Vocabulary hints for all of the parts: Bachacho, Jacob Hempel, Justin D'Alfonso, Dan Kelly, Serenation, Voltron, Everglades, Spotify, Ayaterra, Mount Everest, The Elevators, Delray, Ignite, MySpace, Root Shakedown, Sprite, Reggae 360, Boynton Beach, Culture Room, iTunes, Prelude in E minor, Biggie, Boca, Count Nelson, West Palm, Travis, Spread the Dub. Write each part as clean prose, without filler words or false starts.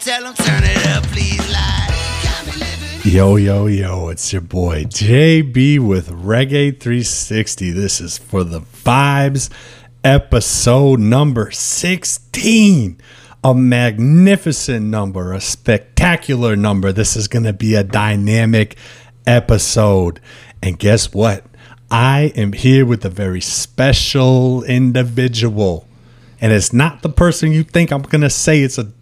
phone, tell them turn it up, please live. Yo, yo, yo, it's your boy JB with Reggae 360. This is for the Vibes, episode number 16. A magnificent number, a spectacular number. This is going to be a dynamic episode. And guess what? I am here with a very special individual. And it's not the person you think I'm going to say. It's a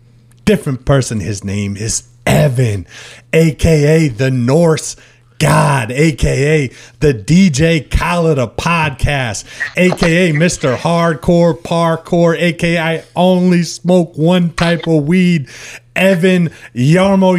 different person. His name is Evan, a.k.a. the Norse God, a.k.a. the DJ Khaled of podcast, a.k.a. Mr. Hardcore Parkour, a.k.a. I only smoke one type of weed, Evan Yarmo.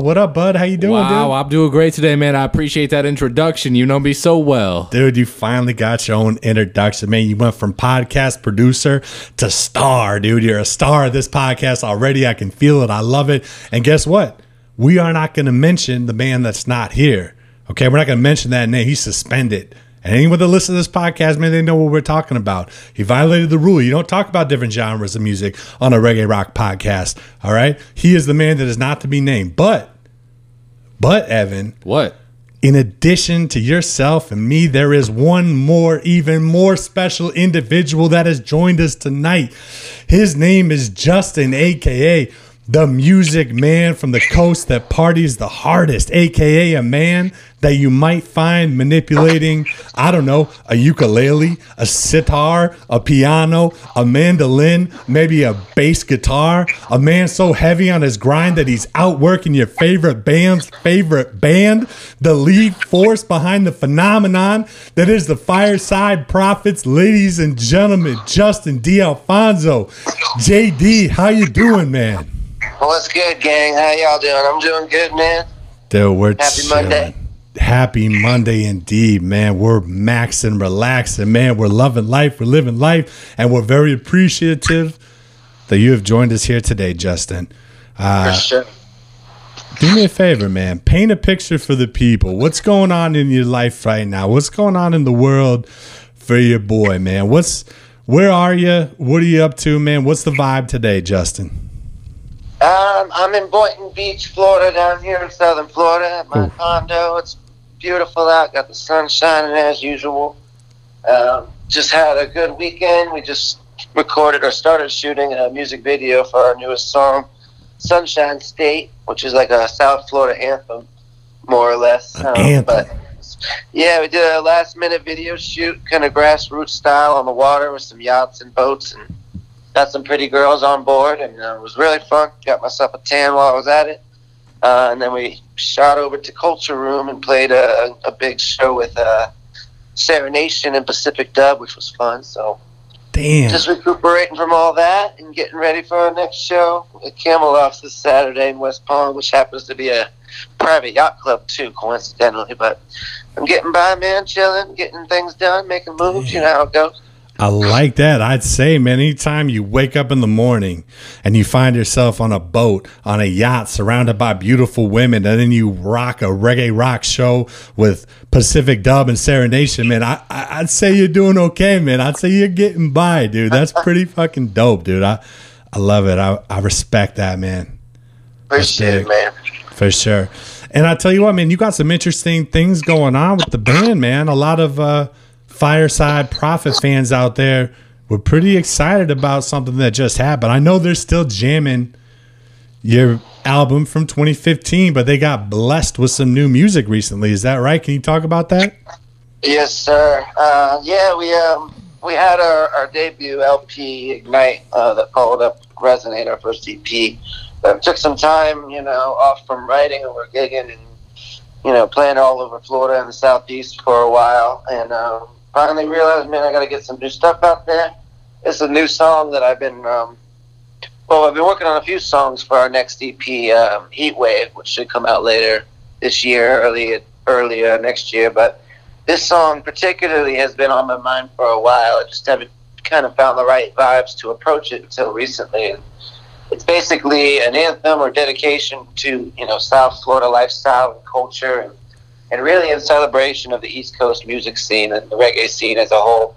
What up, bud? How you doing, dude? Wow, I'm doing great today, man. I appreciate that introduction. You know me so well. Dude, you finally got your own introduction, man. You went from podcast producer to star, dude. You're a star of this podcast already. I can feel it. I love it. And guess what? We are not going to mention the man that's not here. Okay, we're not going to mention that name. He's suspended. And anyone that listens to this podcast, man, they know what we're talking about. He violated the rule. You don't talk about different genres of music on a reggae rock podcast. All right? He is the man that is not to be named. But Evan. What? In addition to yourself and me, there is one more, even more special individual that has joined us tonight. His name is Justin, a.k.a. the music man from the coast that parties the hardest, a.k.a. a man that you might find manipulating, I don't know, a ukulele, a sitar, a piano, a mandolin, maybe a bass guitar, a man so heavy on his grind that he's outworking your favorite band's favorite band, the lead force behind the phenomenon that is the Fireside Prophets. Ladies and gentlemen, Justin D'Alfonso. JD, how you doing, man? What's good, gang? How y'all doing? I'm doing good, man. Dude, we're happy chilling. Monday. Happy Monday indeed, man. We're maxing, relaxing, man. We're loving life. We're living life. And we're very appreciative that you have joined us here today, Justin. For sure. Do me a favor, man. Paint a picture for the people. What's going on in your life right now? What's going on in the world for your boy, man? Where are you? What are you up to, man? What's the vibe today, Justin? I'm in Boynton Beach, Florida, down here in southern Florida at my condo. It's beautiful out. Got the sun shining as usual. Just had a good weekend. We just recorded or started shooting a music video for our newest song, Sunshine State, which is like a South Florida anthem, more or less. Anthem. But yeah, we did a last-minute video shoot, kind of grassroots style on the water with some yachts and boats and got some pretty girls on board, and it was really fun. Got myself a tan while I was at it. And then we shot over to Culture Room and played a big show with Serenation and Pacific Dub, which was fun. So, damn. Just recuperating from all that and getting ready for our next show at Camelot's this Saturday in West Palm, which happens to be a private yacht club, too, coincidentally. But I'm getting by, man, chilling, getting things done, making moves. Damn. You know how it goes. I like that. I'd say, man, anytime you wake up in the morning and you find yourself on a boat, on a yacht, surrounded by beautiful women, and then you rock a reggae rock show with Pacific Dub and Serenation, man, I'd say you're doing okay, man. I'd say you're getting by, dude. That's pretty fucking dope, dude. I love it. I respect that, man. Appreciate it, man. For sure. And I tell you what, man, you got some interesting things going on with the band, man. A lot of Fireside Prophet fans out there were pretty excited about something that just happened. I know they're still jamming your album from 2015, but they got blessed with some new music recently. Is that right? Can you talk about that? Yes, sir. Yeah, we had our debut LP, Ignite, that followed up Resonate, our first EP. Took some time, you know, off from writing, and we're gigging and, you know, playing all over Florida and the Southeast for a while. And finally realized, man, I got to get some new stuff out there. It's a new song that I've been working on a few songs for our next EP, Heat Wave, which should come out later this year, earlier next year. But this song particularly has been on my mind for a while. I just haven't kind of found the right vibes to approach it until recently. And it's basically an anthem or dedication to, you know, South Florida lifestyle and culture, and really in celebration of the East Coast music scene and the reggae scene as a whole.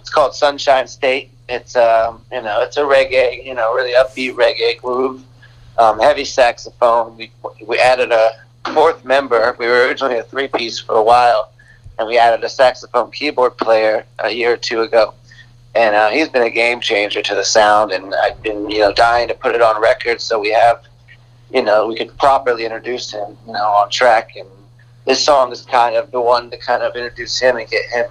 It's called Sunshine State, It's you know, it's a reggae, you know, really upbeat reggae groove, heavy saxophone. We added a fourth member. We were originally a three-piece for a while, and we added a saxophone keyboard player a year or two ago. And he's been a game changer to the sound, and I've been, you know, dying to put it on record so we have, you know, we could properly introduce him, you know, on track. And this song is kind of the one to kind of introduce him and get him,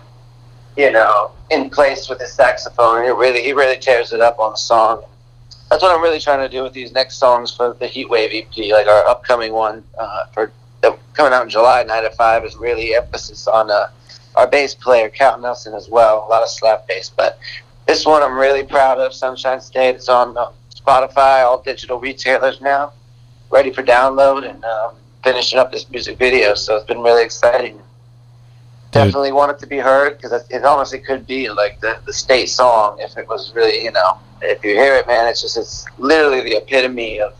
you know, in place with his saxophone. And he really tears it up on the song. That's what I'm really trying to do with these next songs for the Heat Wave EP, like our upcoming one for coming out in July, 9 to 5, is really emphasis on our bass player, Count Nelson, as well. A lot of slap bass, but this one I'm really proud of, Sunshine State. It's on Spotify, all digital retailers now, ready for download, and finishing up this music video, so it's been really exciting. Definitely want it to be heard, because it honestly could be like the state song if it was really, you know, if you hear it, man, it's literally the epitome of,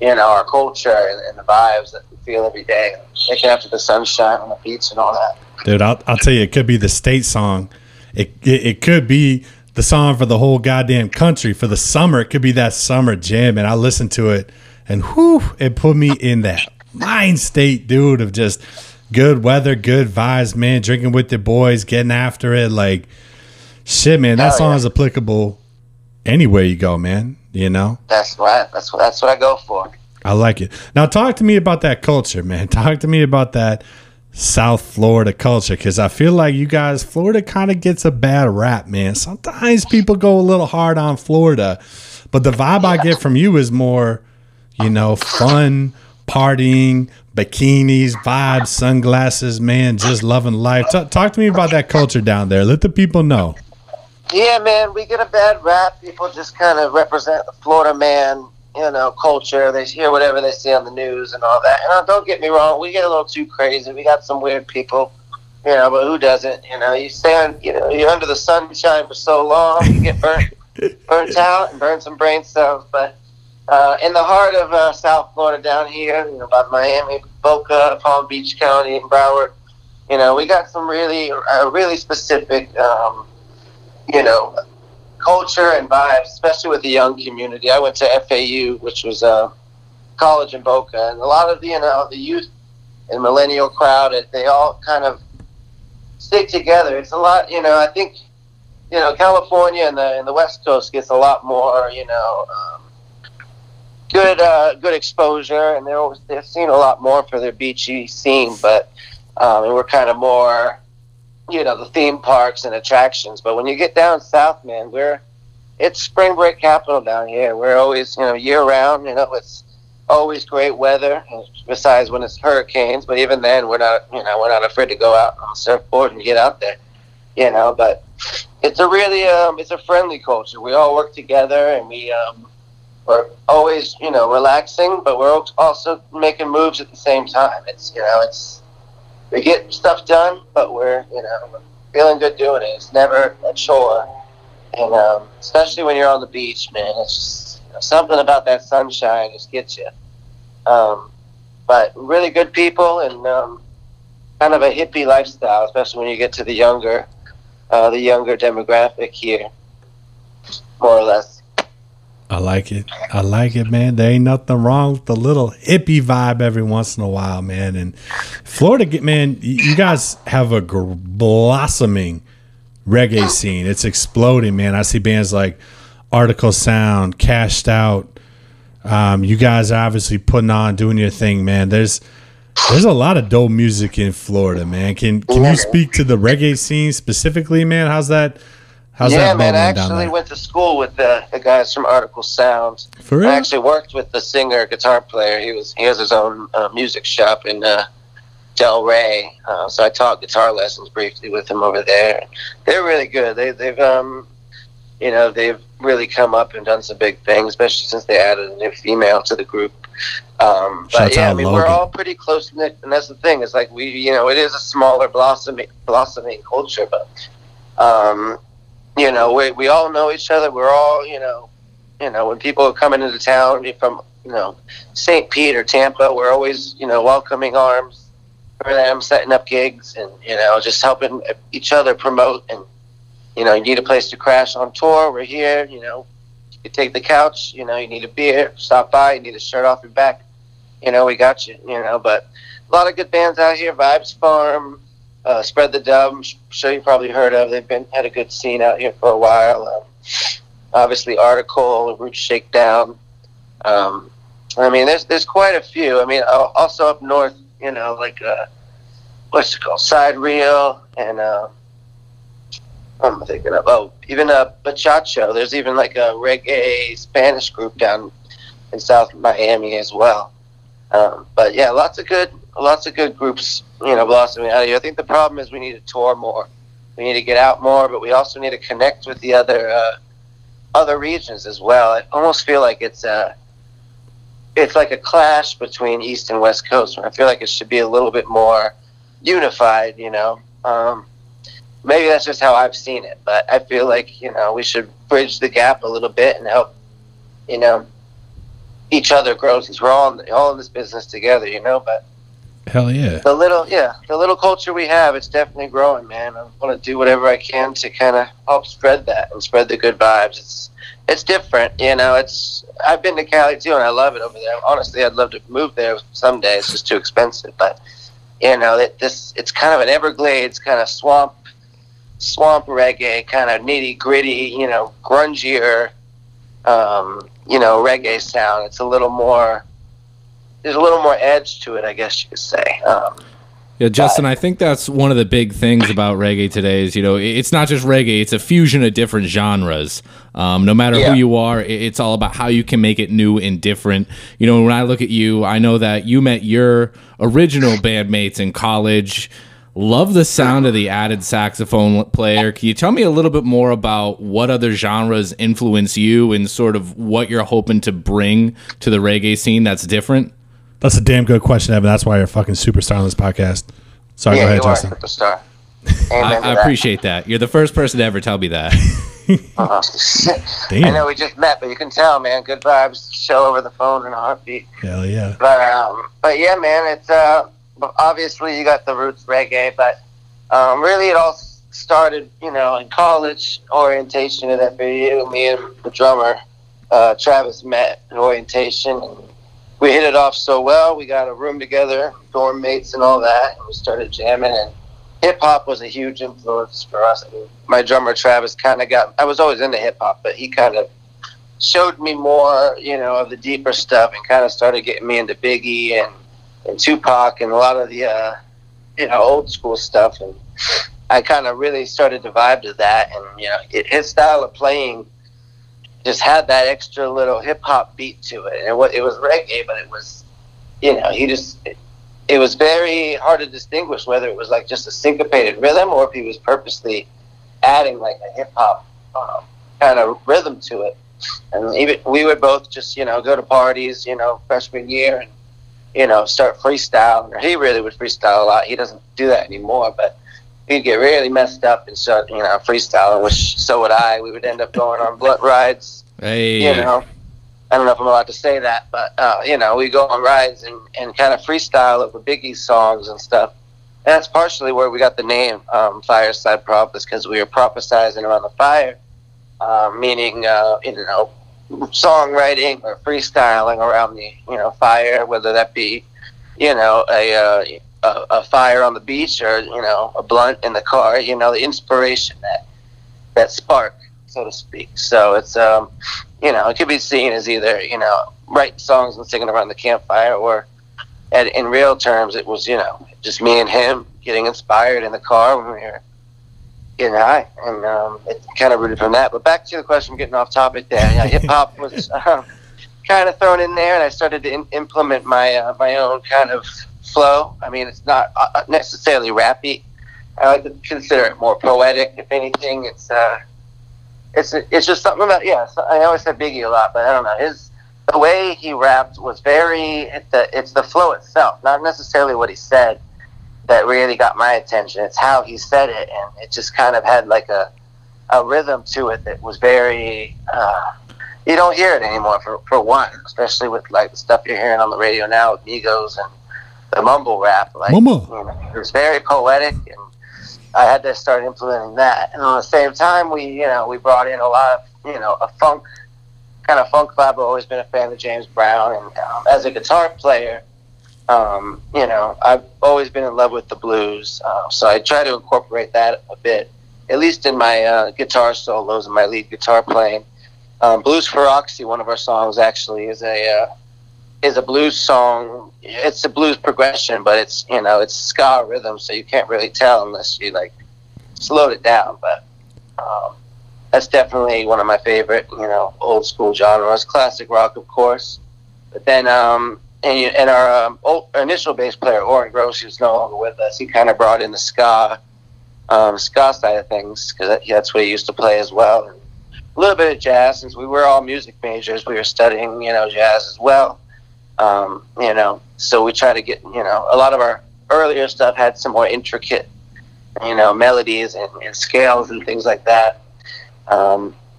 you know, our culture and the vibes that we feel every day, making after the sunshine on the beach and all that. Dude, I'll tell you, it could be the state song. It could be the song for the whole goddamn country for the summer. It could be that summer jam, and I listened to it, and whew, it put me in that mind state, dude, of just good weather, good vibes, man, drinking with the boys, getting after it, like, shit, man, that song is applicable anywhere you go, man, you know? That's right. That's what I go for. I like it. Now, talk to me about that culture, man. Talk to me about that South Florida culture, because I feel like you guys, Florida kind of gets a bad rap, man. Sometimes people go a little hard on Florida, but the vibe I get from you is more, you know, fun, partying, bikinis, vibes, sunglasses, man, just loving life. Talk to me about that culture down there. Let the people know. Yeah, man, we get a bad rap. People just kind of represent the Florida man, you know, culture. They hear whatever they see on the news and all that. And don't get me wrong, we get a little too crazy. We got some weird people, you know, but who doesn't? You know, you stand, you know, you're under the sunshine for so long, you get burnt out and burn some brain cells, but in the heart of South Florida down here, you know, by Miami, Boca, Palm Beach County, and Broward, you know, we got some really, really specific, you know, culture and vibes, especially with the young community. I went to FAU, which was a college in Boca, and a lot of, you know, the youth and millennial crowd, they all kind of stick together. It's a lot, you know, I think, you know, California and the West Coast gets a lot more, you know, good exposure, and they're seen a lot more for their beachy scene, but we're kind of more, you know, the theme parks and attractions. But when you get down south, man, it's spring break capital down here. We're always, you know, year round, you know, it's always great weather, besides when it's hurricanes, but even then we're not afraid to go out on the surfboard and get out there, you know. But it's a really it's a friendly culture. We all work together, and we're always, you know, relaxing, but we're also making moves at the same time. It's, you know, we get stuff done, but we're, you know, we're feeling good doing it. It's never a chore. And especially when you're on the beach, man, it's just, you know, something about that sunshine just gets you. But really good people, and kind of a hippie lifestyle, especially when you get to the younger demographic here, more or less. I like it. I like it, man. There ain't nothing wrong with the little hippie vibe every once in a while, man. And Florida, man, you guys have a blossoming reggae scene. It's exploding, man. I see bands like Artikal Sound, Cashed Out. You guys are obviously putting on, doing your thing, man. There's a lot of dope music in Florida, man. Can you speak to the reggae scene specifically, man? How's that man, I actually went to school with the guys from Artikal Sound. For real? I actually worked with the singer, guitar player. He has his own music shop in Delray, so I taught guitar lessons briefly with him over there. They're really good. They've really come up and done some big things, especially since they added a new female to the group. But yeah, I mean, Logan. We're all pretty close knit, and that's the thing. It's like it is a smaller blossoming culture, but. You know, we all know each other. We're all, you know, when people are coming into town from, you know, St. Pete or Tampa, we're always, you know, welcoming arms for them, setting up gigs and, you know, just helping each other promote and, you know, you need a place to crash on tour, we're here, you know, you take the couch, you know, you need a beer, stop by, you need a shirt off your back, you know, we got you, you know. But a lot of good bands out here, Vibes Farm, Spread the Dub, I'm sure you probably heard of, they've been, had a good scene out here for a while, obviously Artikal, Root Shakedown, I mean, there's quite a few. I mean, also up north, you know, like, what's it called, Side Reel, and, what am I thinking of? Oh, even Bachacho. There's even, like, a reggae Spanish group down in South Miami as well. But, yeah, lots of good groups, you know, blossoming out of here. I think the problem is we need to tour more. We need to get out more, but we also need to connect with the other regions as well. I almost feel like it's like a clash between East and West Coast. I feel like it should be a little bit more unified, you know. Maybe that's just how I've seen it, but I feel like, you know, we should bridge the gap a little bit and help, you know, each other grow, because we're all in this business together, you know. But hell yeah, the little culture we have, it's definitely growing, man. I want to do whatever I can to kind of help spread that and spread the good vibes. It's different, you know. I've been to Cali too, and I love it over there. Honestly, I'd love to move there someday. It's just too expensive, but you know, it's kind of an Everglades kind of swamp reggae, kind of nitty gritty, you know, grungier, you know, reggae sound. It's a little more. There's a little more edge to it, I guess you could say. Yeah, Justin, I think that's one of the big things about reggae today is, you know, it's not just reggae, it's a fusion of different genres. No matter who you are, it's all about how you can make it new and different. You know, when I look at you, I know that you met your original bandmates in college. Love the sound of the added saxophone player. Can you tell me a little bit more about what other genres influence you and sort of what you're hoping to bring to the reggae scene that's different? That's a damn good question, Evan. That's why you're a fucking superstar on this podcast. Sorry, go ahead, Justin. Superstar. I appreciate that. You're the first person to ever tell me that. Damn. I know we just met, but you can tell, man. Good vibes. Show over the phone in a heartbeat. Hell yeah. But yeah, man, it's obviously you got the roots reggae, but really it all started, you know, in college orientation at FAU. Me and the drummer, Travis, met in orientation, and we hit it off so well. We got a room together, dorm mates and all that, and we started jamming. And hip-hop was a huge influence for us. I mean, my drummer, Travis, kind of got... I was always into hip-hop, but he kind of showed me more, you know, of the deeper stuff, and kind of started getting me into Biggie and Tupac and a lot of the, you know, old-school stuff. And I kind of really started to vibe to that. And, you know, his style of playing just had that extra little hip hop beat to it, and it was reggae, but it was, you know, it was very hard to distinguish whether it was like just a syncopated rhythm or if he was purposely adding like a hip hop kind of rhythm to it. And even we would both just, you know, go to parties, you know, freshman year, and you know, start freestyling. He really would freestyle a lot. He doesn't do that anymore, but he'd get really messed up and start, you know, freestyling, which so would I. We would end up going on blunt rides. Hey. You know, I don't know if I'm allowed to say that, but, you know, we go on rides and kind of freestyle over Biggie songs and stuff. And that's partially where we got the name Fireside Prophets, because we were prophesizing around the fire, meaning, you know, songwriting or freestyling around the, you know, fire, whether that be, you know, a fire on the beach, or you know, a blunt in the car, you know, the inspiration, that spark, so to speak. So it's you know, it could be seen as either, you know, writing songs and singing around the campfire, or in real terms it was, you know, just me and him getting inspired in the car when we were getting high. And it kind of rooted from that. But back to the question, getting off topic there. Yeah, hip hop was kind of thrown in there, and I started to implement my my own kind of flow. I mean, it's not necessarily rappy. I like to consider it more poetic. If anything, it's just something about, yeah. So I always said Biggie a lot, but I don't know, the way he rapped was very. It's the flow itself, not necessarily what he said, that really got my attention. It's how he said it, and it just kind of had like a rhythm to it that was very. You don't hear it anymore for one, especially with like the stuff you're hearing on the radio now with Migos and the mumble rap, like, you know, it was very poetic, and I had to start implementing that. And on the same time, we brought in a lot of, a funk, kind of funk vibe. I've always been a fan of James Brown. And as a guitar player, I've always been in love with the blues. So I try to incorporate that a bit, at least in my guitar solos and my lead guitar playing. Blues for Oxy, one of our songs, actually, is a blues song. It's a blues progression, but it's ska rhythm, so you can't really tell unless you slowed it down. But that's definitely one of my favorite, old school genres. Classic rock, of course, but then and our initial bass player, Oren Gross, who's no longer with us, he kind of brought in the ska side of things, because that's what he used to play as well. And a little bit of jazz, since we were all music majors, we were studying, jazz as well. So we try to get, a lot of our earlier stuff had some more intricate, melodies and scales and things like that.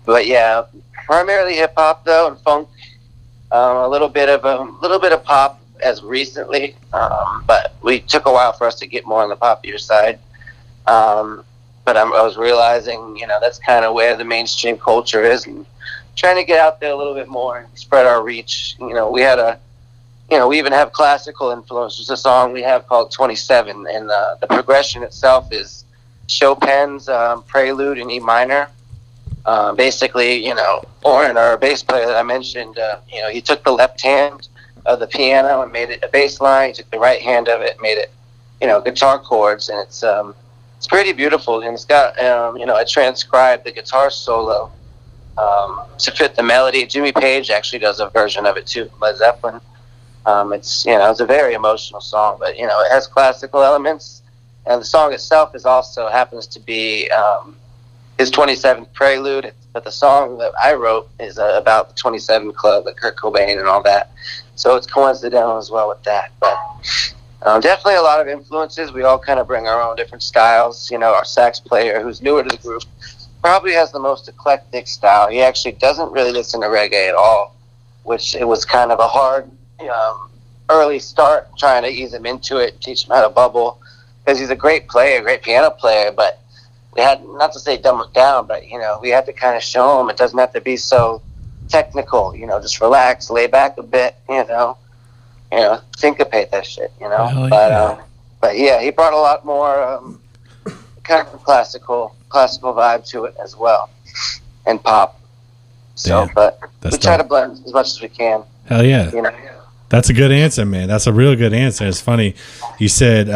But yeah, primarily hip hop though, and funk, a little bit of pop as recently. But we took a while for us to get more on the poppier side. But I was realizing, that's kind of where the mainstream culture is, and trying to get out there a little bit more and spread our reach. We even have classical influence. There's a song we have called 27, and the progression itself is Chopin's Prelude in E minor. Basically, Oren, our bass player that I mentioned, he took the left hand of the piano and made it a bass line. He took the right hand of it, made it, guitar chords, and it's pretty beautiful, and it's got, I transcribed the guitar solo to fit the melody. Jimmy Page actually does a version of it too, Led Zeppelin. It's a very emotional song, but, it has classical elements, and the song itself happens to be his 27th prelude, but the song that I wrote is about the 27 Club, the Kurt Cobain and all that, so it's coincidental as well with that, but... definitely a lot of influences. We all kind of bring our own different styles. Our sax player, who's newer to the group, probably has the most eclectic style. He actually doesn't really listen to reggae at all, which it was kind of a hard early start trying to ease him into it, teach him how to bubble, because he's a great player, great piano player, but we had, not to say dumb it down, but, we had to kind of show him it doesn't have to be so technical, just relax, lay back a bit, syncopate that shit, Hell but yeah. But yeah, he brought a lot more kind of classical vibe to it as well, and pop. So, damn, but we try to blend as much as we can. Hell yeah, That's a good answer, man. That's a real good answer. It's funny you said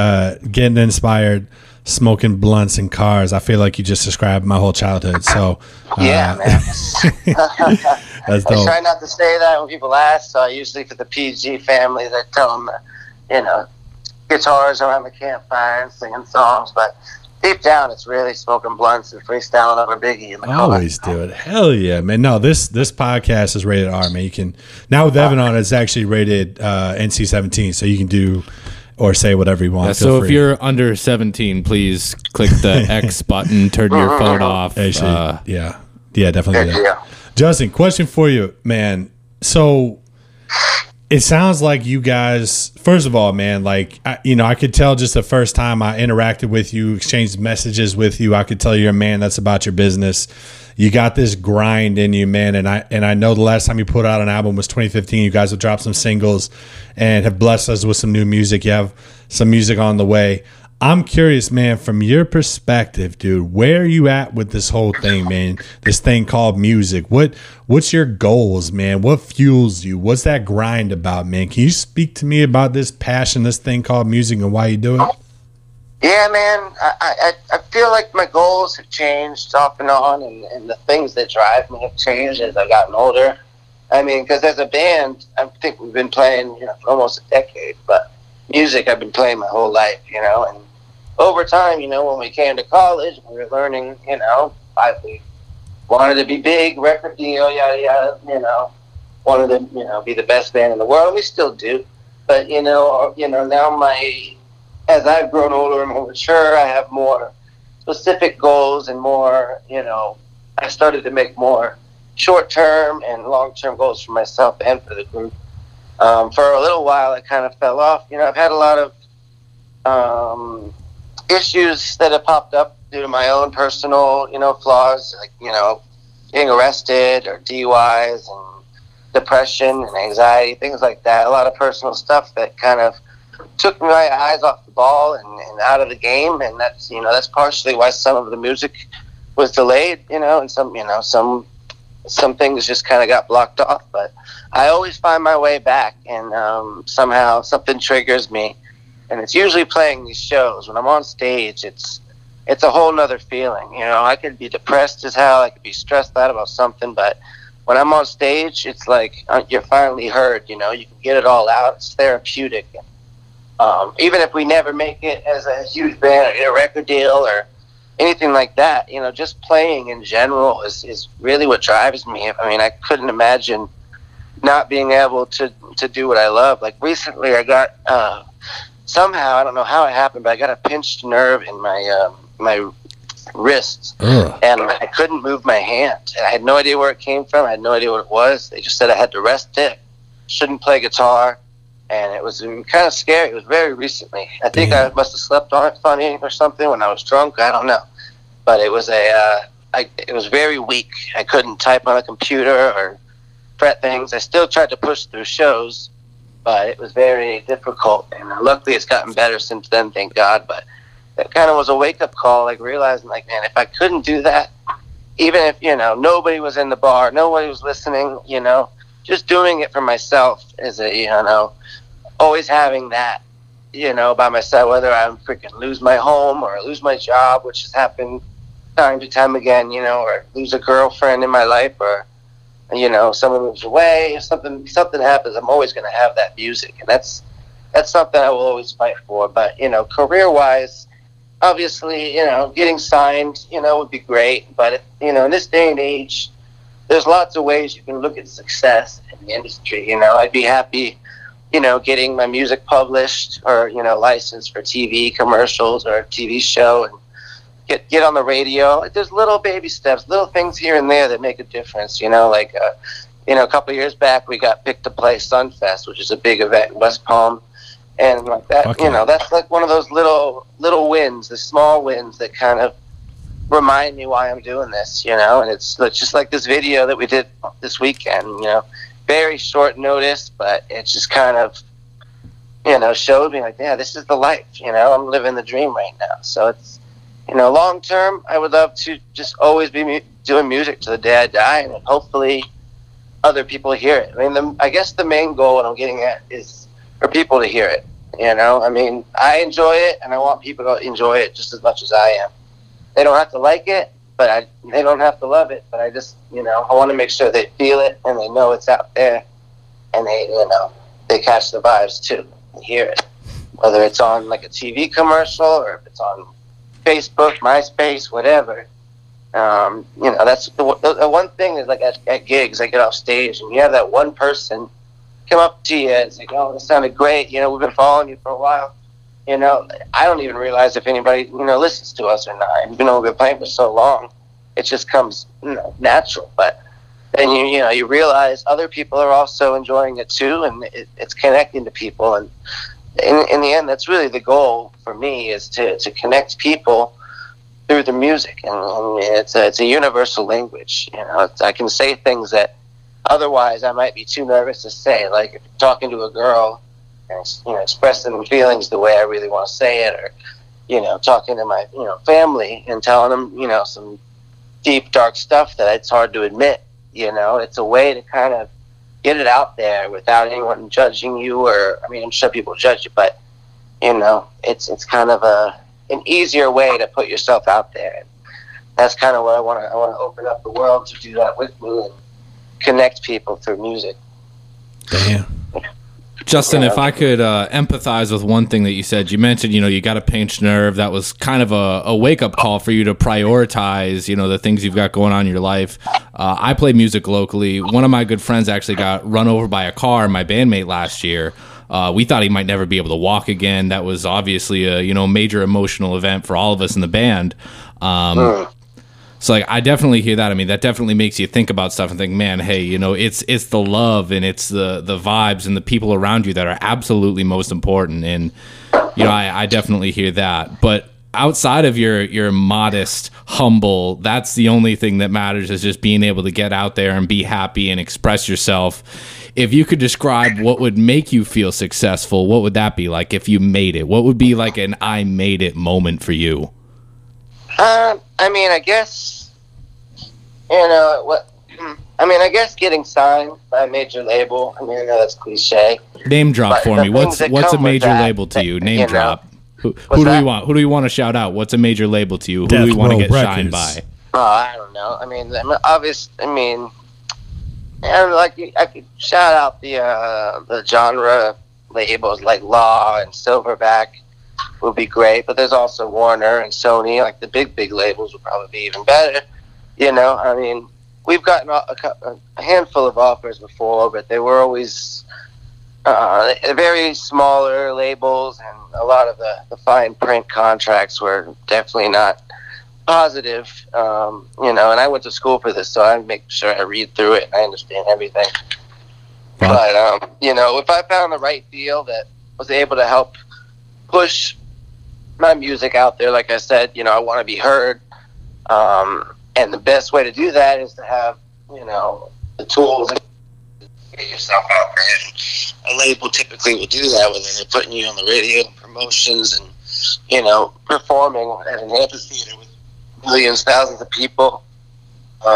getting inspired, smoking blunts in cars. I feel like you just described my whole childhood. So yeah, man. I try not to say that when people ask. So usually for the PG families, I tell them, guitars around the campfire and singing songs. But deep down, it's really smoking blunts and freestyling over Biggie. I always do it. Hell yeah, man. No, this podcast is rated R, man. You can now with Evan on, it's actually rated NC-17, so you can do or say whatever you want. Yeah, so if you're under 17, please click the X button, turn your phone off. Actually, yeah, definitely. Yeah. Justin, question for you, man. So it sounds like you guys, first of all, man, I could tell just the first time I interacted with you, exchanged messages with you, I could tell you're a man that's about your business. You got this grind in you, man, and I know the last time you put out an album was 2015. You guys have dropped some singles and have blessed us with some new music. You have some music on the way. I'm curious, man, from your perspective, dude, where are you at with this whole thing, man? This thing called music. What's your goals, man? What fuels you? What's that grind about, man? Can you speak to me about this passion, this thing called music, and why you do it? Yeah, man, I feel like my goals have changed off and on, and the things that drive me have changed as I've gotten older. I mean, because as a band, I think we've been playing for almost a decade, but music I've been playing my whole life, and over time, when we came to college, we were learning, we wanted to be big, record deal, yada, yada, wanted to, be the best band in the world. We still do, but, now as I've grown older and more mature, I have more specific goals and more, I started to make more short-term and long-term goals for myself and for the group. For a little while, I kind of fell off. I've had a lot of issues that have popped up due to my own personal, flaws, like, getting arrested or DUIs and depression and anxiety, things like that. A lot of personal stuff that kind of took my eyes off the ball and out of the game. And that's, that's partially why some of the music was delayed, and some, some things just kind of got blocked off. But I always find my way back, and somehow something triggers me. And it's usually playing these shows. When I'm on stage, it's a whole nother feeling. I could be depressed as hell. I could be stressed out about something. But when I'm on stage, it's like you're finally heard. You can get it all out. It's therapeutic. Even if we never make it as a huge band or get a record deal or anything like that, just playing in general is really what drives me. I mean, I couldn't imagine not being able to do what I love. Like recently, I got somehow, I don't know how it happened, but I got a pinched nerve in my my wrist. Ugh. And I couldn't move my hand. And I had no idea where it came from. I had no idea what it was. They just said I had to rest it. Shouldn't play guitar. And it was kind of scary. It was very recently. I think I must have slept on it funny or something when I was drunk. I don't know. But it was it was very weak. I couldn't type on a computer or fret things. I still tried to push through shows, but it was very difficult. And luckily it's gotten better since then, thank God. But that kind of was a wake-up call, like realizing, like, man, if I couldn't do that, even if, nobody was in the bar, nobody was listening, just doing it for myself is a, always having that, by myself, whether I freaking lose my home or lose my job, which has happened time to time again, or lose a girlfriend in my life, or, someone moves away, something happens, I'm always going to have that music. And that's something I will always fight for. But, career-wise, obviously, getting signed, would be great. But, in this day and age, there's lots of ways you can look at success in the industry. I'd be happy, getting my music published or, licensed for TV commercials or a TV show and get on the radio. Like, there's little baby steps, little things here and there that make a difference, like, a couple of years back, we got picked to play Sunfest, which is a big event in West Palm. And like that, okay. That's like one of those little wins, the small wins that kind of remind me why I'm doing this, and it's just like this video that we did this weekend, very short notice, but it just kind of, showed me like, yeah, this is the life, I'm living the dream right now. So it's, long term, I would love to just always be doing music to the day I die, and hopefully other people hear it. I mean, I guess the main goal that I'm getting at is for people to hear it, I mean, I enjoy it, and I want people to enjoy it just as much as I am. They don't have to like it, but they don't have to love it. But I just, I want to make sure they feel it and they know it's out there, and they, they catch the vibes too and hear it. Whether it's on like a TV commercial or if it's on Facebook, MySpace, whatever. That's the one thing is like at gigs, I get off stage and you have that one person come up to you and it's like, oh, this sounded great. We've been following you for a while. I don't even realize if anybody, listens to us or not. We've been playing for so long, it just comes, natural. But then, you realize other people are also enjoying it too, and it's connecting to people. And in the end, that's really the goal for me, is to connect people through the music. And it's a universal language. I can say things that otherwise I might be too nervous to say, like if you're talking to a girl, expressing the feelings the way I really want to say it, or talking to my family and telling them some deep dark stuff that it's hard to admit. It's a way to kind of get it out there without anyone judging you, or I mean, I'm sure people judge you, but it's kind of an easier way to put yourself out there. And that's kind of what I want to open up the world to do that with me and connect people through music. Damn. Justin, if I could empathize with one thing that you said. You mentioned, you got a pinched nerve. That was kind of a wake-up call for you to prioritize, the things you've got going on in your life. I play music locally. One of my good friends actually got run over by a car, my bandmate, last year. We thought he might never be able to walk again. That was obviously a, major emotional event for all of us in the band. So like, I definitely hear that. I mean, that definitely makes you think about stuff and think, man, hey, it's the love and it's the vibes and the people around you that are absolutely most important. And, I definitely hear that. But outside of your modest, humble, that's the only thing that matters, is just being able to get out there and be happy and express yourself. If you could describe what would make you feel successful, what would that be like if you made it? What would be like an I made it moment for you? I mean, I guess, you know, I guess getting signed by a major label. I mean, I know that's cliche. Name drop for me. What's a major label to you? Name drop. Who do we want? Who do we want to shout out? What's a major label to you? Who do we want to get shined by? Oh, I don't know. I mean, I could shout out the genre labels like Law and Silverback would be great, but there's also Warner and Sony. Like the big labels would probably be even better. You know, I mean, we've gotten a handful of offers before, but they were always very smaller labels, and a lot of the fine print contracts were definitely not positive, you know. And I went to school for this, so I make sure I read through it and I understand everything. Wow. But you know, if I found the right deal that was able to help push my music out there, like I said, you know, I want to be heard, and the best way to do that is to have, you know, the tools and get yourself out there. And a label typically will do that when they're putting you on the radio, promotions, and you know, performing at an amphitheater with millions, thousands of people, you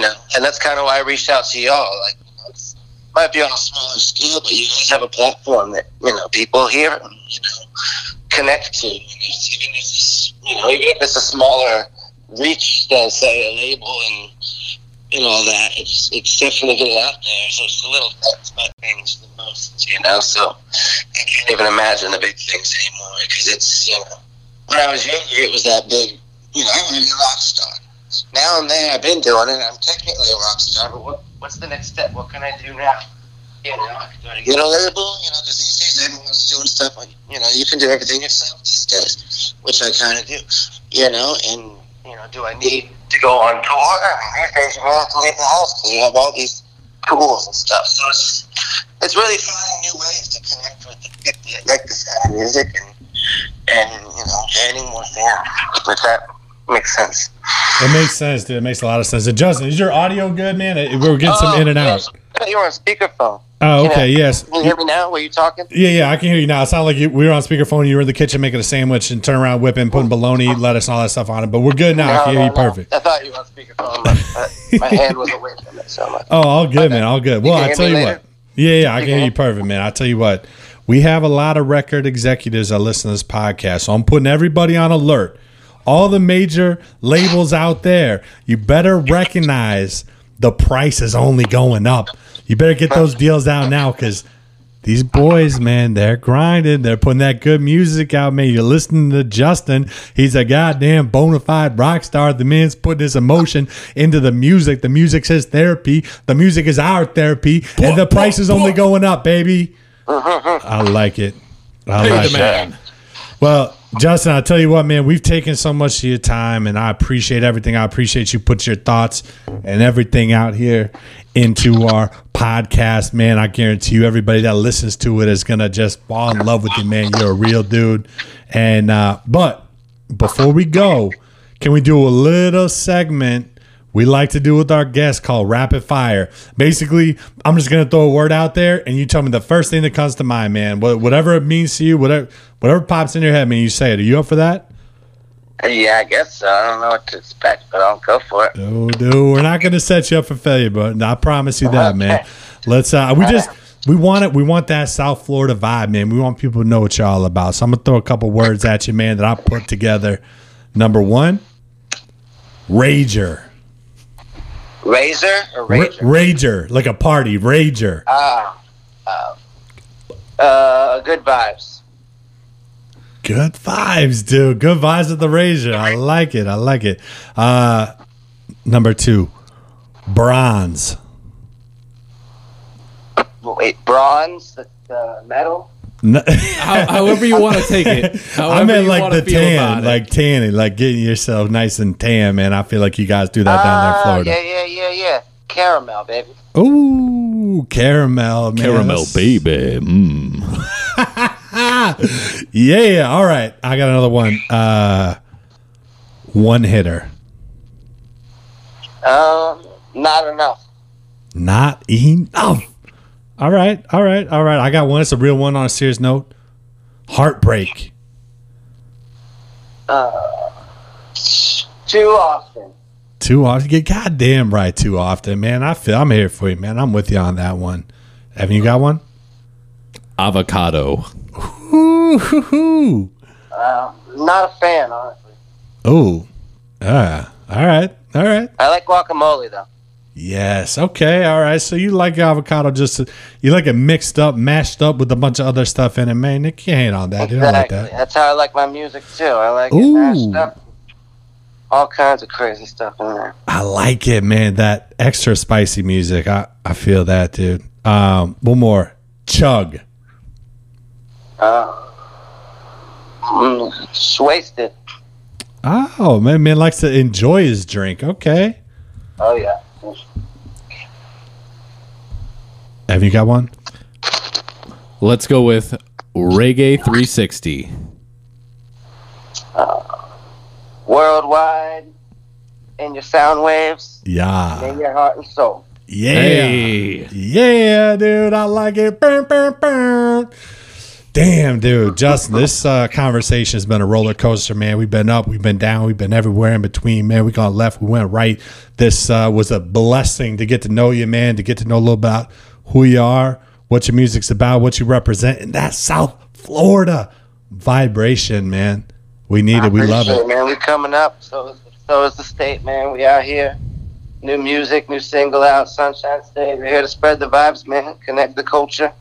know. And that's kind of why I reached out to y'all. Like, you know, it might be on a smaller scale, but you guys have a platform that, you know, people hear and, you know, connect to. And even if it's a smaller reach than, say, a label and all that, it's definitely getting out there. So it's the little things that things the most, you know. So I can't even imagine the big things anymore, because it's, you know, when I was younger, it was that big. You know, I want to be a rock star. Now I'm there. I've been doing it. I'm technically a rock star, but what's the next step? What can I do now? You know, I can do it. Get a label, you know, because these days everyone's doing stuff. Like, you know, you can do everything yourself these days, which I kind of do. You know, and, you know, do I need to go on tour? I mean, these days you don't have to leave the house because you have all these tools and stuff. So it's really finding new ways to connect with the like this kind of music and you know, gaining more fans with that. Makes sense. It makes sense, dude. It makes a lot of sense. And Justin, is your audio good, man? We're getting some in and out. You're on speakerphone. Oh, okay, you know, yes. Can you hear me now? Were you talking? Yeah, I can hear you now. It sounded like we were on speakerphone. You were in the kitchen making a sandwich and turn around whipping, putting bologna, lettuce, and all that stuff on it. But we're good now. I can hear you perfect. I thought you were on speakerphone. My hand was away from it so much. Oh, all good, man. All good. Well, I tell you what. Yeah, I can hear you perfect, man. I tell you what. We have a lot of record executives that listen to this podcast, so I'm putting everybody on alert. All the major labels out there, you better recognize the price is only going up. You better get those deals out now, because these boys, man, they're grinding. They're putting that good music out, man. You're listening to Justin. He's a goddamn bona fide rock star. The man's putting his emotion into the music. The music's his therapy. The music is our therapy. And the price is only going up, baby. I like it. I like it. Well, Justin, I'll tell you what, man, we've taken so much of your time, and I appreciate everything. I appreciate you put your thoughts and everything out here into our podcast, man. I guarantee you everybody that listens to it is going to just fall in love with you, man. You're a real dude. And but before we go, can we do a little segment we like to do with our guests called Rapid Fire? Basically, I'm just going to throw a word out there, and you tell me the first thing that comes to mind, man. Whatever it means to you, whatever pops in your head, man, you say it. Are you up for that? Yeah, I guess so. I don't know what to expect, but I'll go for it. Dude, we're not going to set you up for failure, but I promise you that, man. Let's. We want it. We want that South Florida vibe, man. We want people to know what you're all about. So I'm going to throw a couple words at you, man, that I put together. Number one, rager. Razor or rager? Rager, like a party. Rager. Good vibes. Good vibes, dude. Good vibes with the rager. I like it. I like it. Number two, bronze. Wait, bronze? The metal? No. However you want to take it. However I meant like the tan, like tanning, like getting yourself nice and tan, man. I feel like you guys do that down there in Florida. Yeah. Caramel, baby. Ooh, caramel, man. Caramel, baby. Yeah. All right. I got another one. One hitter. Not enough. Not enough. All right. All right. All right. I got one. It's a real one on a serious note. Heartbreak. Too often. Too often. Get goddamn right. Too often, man. I'm here for you, man. I'm with you on that one. Evan, you got one? Avocado. Ooh. Not a fan, honestly. Oh. All right. All right. I like guacamole, though. Yes. Okay. All right. So you like avocado just you like it mixed up, mashed up with a bunch of other stuff in it, man. You can't hate on that. Exactly. You don't like that. That's how I like my music too. I like it mashed up. All kinds of crazy stuff in there. I like it, man. That extra spicy music. I feel that, dude. One more. Chug. It's wasted. Oh, man likes to enjoy his drink. Okay. Oh yeah. Have you got one? Let's go with Reggae 360. Worldwide in your sound waves. Yeah. In your heart and soul. Yeah. Hey. Yeah, dude. I like it. Burn, burn, burn. Damn, dude. Justin, this conversation has been a roller coaster, man. We've been up, we've been down, we've been everywhere in between, man. We gone left, we went right. This was a blessing to get to know you, man, to get to know a little about who you are, what your music's about, what you represent, and that South Florida vibration, man. We need it. We love it. Man, we're coming up. So is the state, man. We out here. New music, new single out, Sunshine State. We're here to spread the vibes, man. Connect the culture.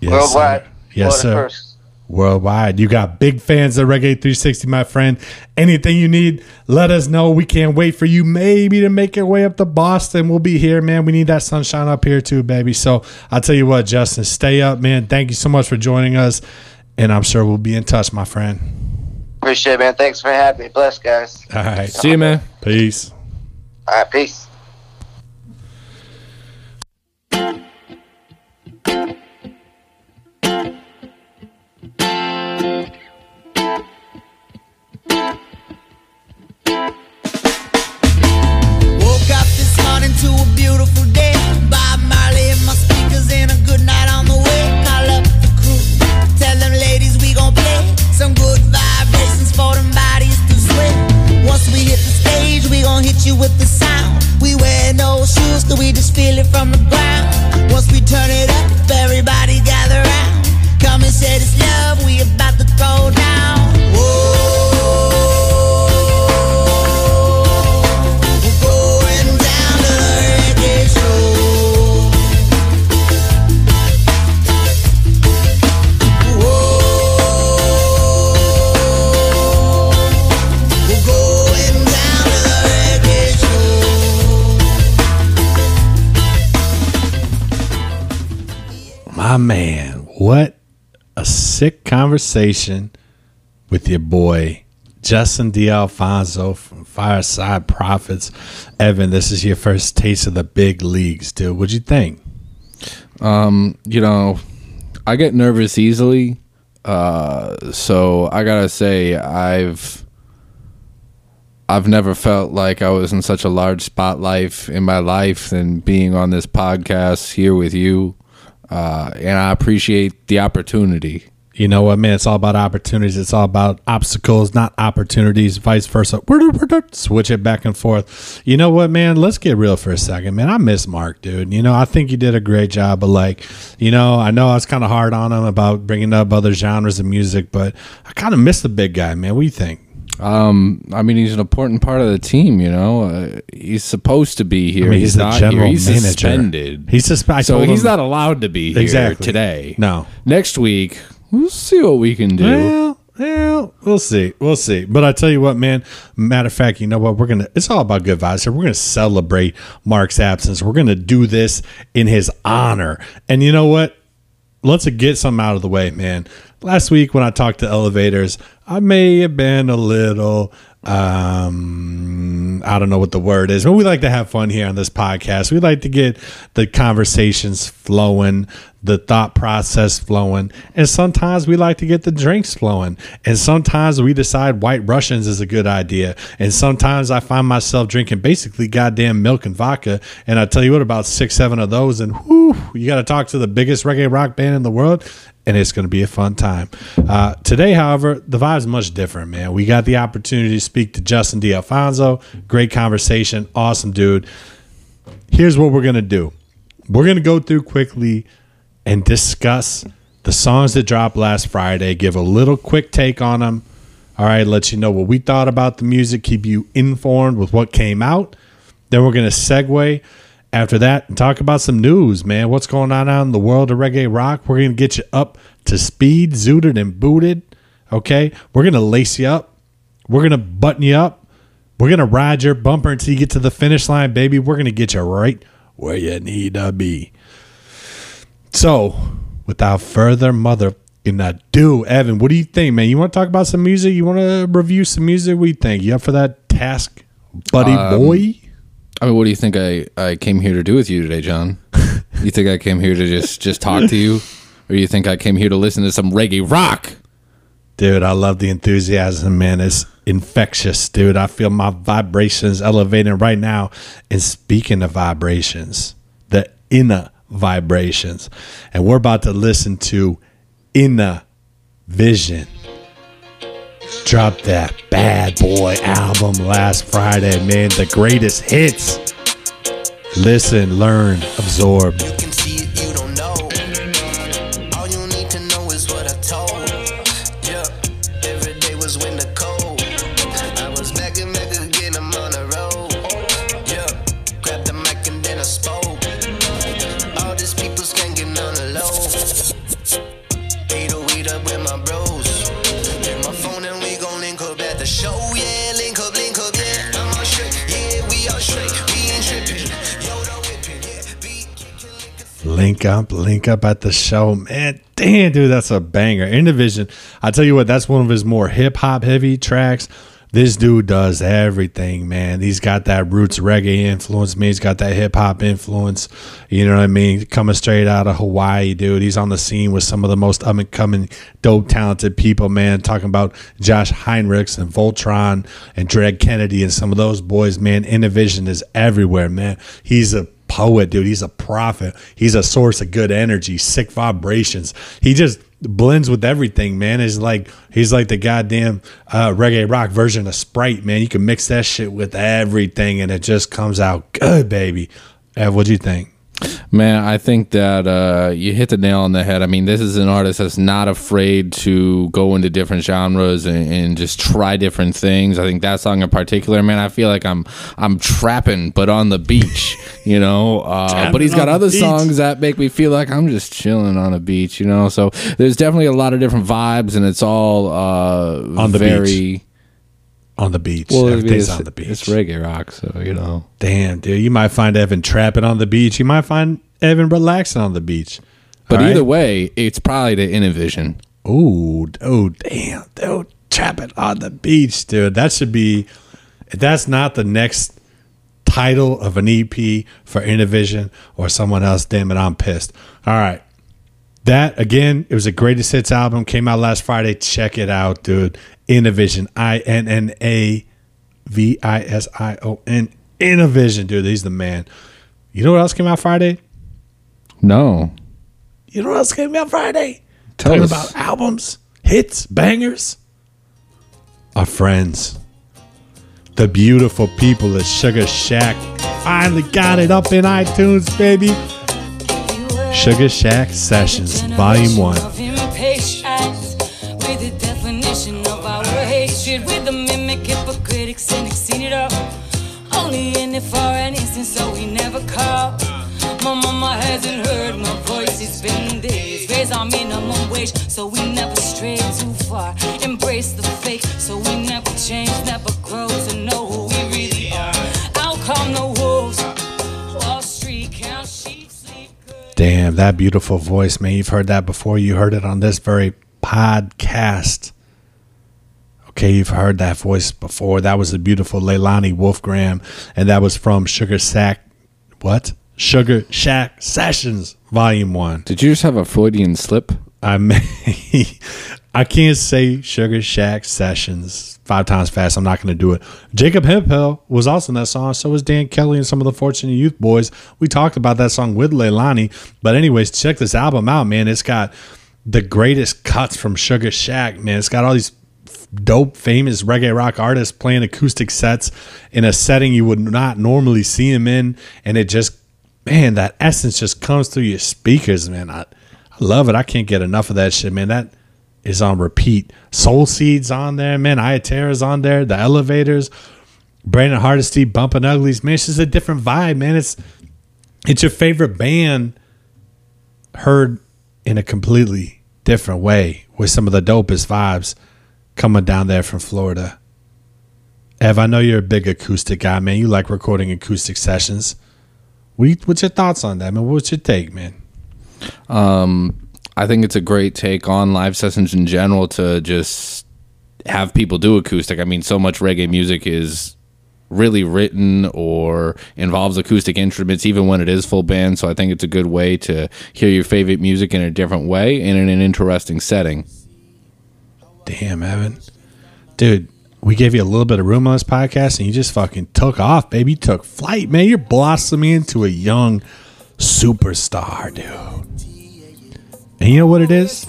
Yes, worldwide. Sir. Yes, sir. First. Worldwide. You got big fans of Reggae 360, my friend. Anything you need, let us know. We can't wait for you maybe to make your way up to Boston. We'll be here, man. We need that sunshine up here too, baby. So I'll tell you what, Justin, stay up, man. Thank you so much for joining us, and I'm sure we'll be in touch, my friend. Appreciate it, man. Thanks for having me. Bless, guys. All right. See you, man. Peace. All right. Peace. To a beautiful day, Bob Marley in my speakers and a good night on the way. Call up the crew, tell them ladies we gon' play some good vibrations for them bodies to sway. Once we hit the stage, we gon' hit you with the sound. We wear no shoes, cause we just feel it from the ground. Once we turn it up, everybody gather round. Come and say this love, we about to throw down. Whoa. My man, what a sick conversation with your boy, Justin D'Alfonso from Fireside Prophets. Evan, this is your first taste of the big leagues, dude. What'd you think? You know, I get nervous easily. So I gotta say I've never felt like I was in such a large spotlight in my life than being on this podcast here with you. And I appreciate the opportunity. You know what, man? It's all about opportunities. It's all about obstacles, not opportunities, vice versa. Switch it back and forth. You know what, man? Let's get real for a second, man. I miss Mark, dude. You know, I think you did a great job, but like, you know I was kind of hard on him about bringing up other genres of music, but I kind of miss the big guy, man. What do you think? I mean, he's an important part of the team, you know. He's supposed to be here. I mean, he's not here. He's manager. Suspended. He's suspended. So he's not allowed to be here today. No. Next week, we'll see what we can do. Well, we'll see. We'll see. But I tell you what, man. Matter of fact, you know what? It's all about good vibes here. We're gonna celebrate Mark's absence. We're gonna do this in his honor. And you know what? Let's get something out of the way, man. Last week when I talked to Elevators, I may have been a little, I don't know what the word is, but we like to have fun here on this podcast. We like to get the conversations flowing, the thought process flowing, and sometimes we like to get the drinks flowing, and sometimes we decide White Russians is a good idea, and sometimes I find myself drinking basically goddamn milk and vodka, and I tell you what, about 6-7 of those, and whoo, you got to talk to the biggest reggae rock band in the world, and it's going to be a fun time. Today, however, the vibe's much different, man. We got the opportunity to speak to Justin D'Alfonso. Great conversation. Awesome dude. Here's what we're going to do. We're going to go through quickly and discuss the songs that dropped last Friday, give a little quick take on them. All right, let you know what we thought about the music, keep you informed with what came out. Then we're going to segue after that and talk about some news, man. What's going on out in the world of reggae rock? We're going to get you up to speed, zooted and booted, okay? We're going to lace you up. We're going to button you up. We're going to ride your bumper until you get to the finish line, baby. We're going to get you right where you need to be. So, without further motherfucking ado, Evan, what do you think, man? You want to talk about some music? You want to review some music? What do you think? You up for that task, buddy boy? I mean, what do you think I came here to do with you today, John? You think I came here to just talk to you? Or you think I came here to listen to some reggae rock? Dude, I love the enthusiasm, man. It's infectious, dude. I feel my vibrations elevating right now. And speaking of vibrations, the inner vibrations, and we're about to listen to Inna Vision. Dropped that bad boy album last Friday, man. The greatest hits. Listen, learn, absorb. You can see it, you don't know. All you need to know is what I told. Yeah, every day was winter cold. I was back again, I'm on the road. Yeah, grabbed the mic and then I spoke. All these people skanking on the low. Eat a weed up with my bros. Show, yeah, link up, yeah, I'm all straight, yeah, we all straight, we ain't tripping, yo, don't whipping, yeah, beat, kick, link up at the show, man. Damn, dude, that's a banger. Inna Vision, I tell you what, that's one of his more hip-hop heavy tracks. This dude does everything, man. He's got that roots reggae influence, man. He's got that hip-hop influence, you know what I mean? Coming straight out of Hawaii, dude. He's on the scene with some of the most up-and-coming, dope, talented people, man. Talking about Josh Heinrichs and Voltron and Dreg Kennedy and some of those boys, man. Inna Vision is everywhere, man. He's a poet, dude. He's a prophet. He's a source of good energy, sick vibrations. He just blends with everything, man. It's like he's like the goddamn reggae rock version of Sprite, man. You can mix that shit with everything and it just comes out good, baby. Ev, what'd you think? Man, I think that you hit the nail on the head. I mean, this is an artist that's not afraid to go into different genres and just try different things. I think that song in particular, man, I feel like I'm trapping, but on the beach, you know. But he's got other songs that make me feel like I'm just chilling on a beach, you know. So there's definitely a lot of different vibes, and it's all on the beach. On the beach. Well, everything's on the beach. It's reggae rock, so, you know. Damn, dude. You might find Evan trapping on the beach. You might find Evan relaxing on the beach. But all either way, it's probably the Inna Vision. Ooh, oh, damn. Dude, trapping on the beach, dude. That should be, if that's not the next title of an EP for Inna Vision or someone else, damn it, I'm pissed. All right. That, again, it was a greatest hits album. Came out last Friday. Check it out, dude. Inna Vision, INNAVISION, Inna Vision, dude. He's the man. You know what else came out Friday? No. You know what else came out Friday? Tell us. Talking about albums, hits, bangers. Our friends, the beautiful people at Sugar Shack, finally got it up in iTunes, baby. Sugar Shack Sessions, Volume 1. With the definition of our hatred, with the mimic hypocritics and exceeded up. Only in it for an instant, so we never call. My mama hasn't heard my voice, it's been days. Raise our minimum wage, so we never stray too far. Embrace the fake, so we never change, never grow to know who we really are. Out come the wolves, Wall Street, count sheep. Damn, that beautiful voice, man. You've heard that before. You heard it on this very podcast. Okay, you've heard that voice before. That was the beautiful Leilani Wolfgram, and that was from Sugar Shack Sessions, Volume 1. Did you just have a Freudian slip? I can't say Sugar Shack Sessions 5 times fast. I'm not going to do it. Jacob Hempel was also in that song. So was Dan Kelly and some of the Fortunate Youth Boys. We talked about that song with Leilani. But anyways, check this album out, man. It's got the greatest cuts from Sugar Shack, man. It's got all these dope, famous reggae rock artists playing acoustic sets in a setting you would not normally see them in. And it just, man, that essence just comes through your speakers, man. I love it. I can't get enough of that shit, man. That is on repeat. Soul Seed's on there, man. Ayaterra's on there. The Elevators, Brandon Hardesty, Bumpin' Uglies. Man, it's just a different vibe, man. It's your favorite band heard in a completely different way with some of the dopest vibes coming down there from Florida. Ev, I know you're a big acoustic guy, man. You like recording acoustic sessions. What's your thoughts on that, man? What's your take, man? I think it's a great take on live sessions in general to just have people do acoustic. I mean, so much reggae music is really written or involves acoustic instruments, even when it is full band. So I think it's a good way to hear your favorite music in a different way and in an interesting setting. Damn, Evan. Dude, we gave you a little bit of room on this podcast and you just fucking took off, baby. You took flight, man. You're blossoming into a young superstar, dude. And you know what it is?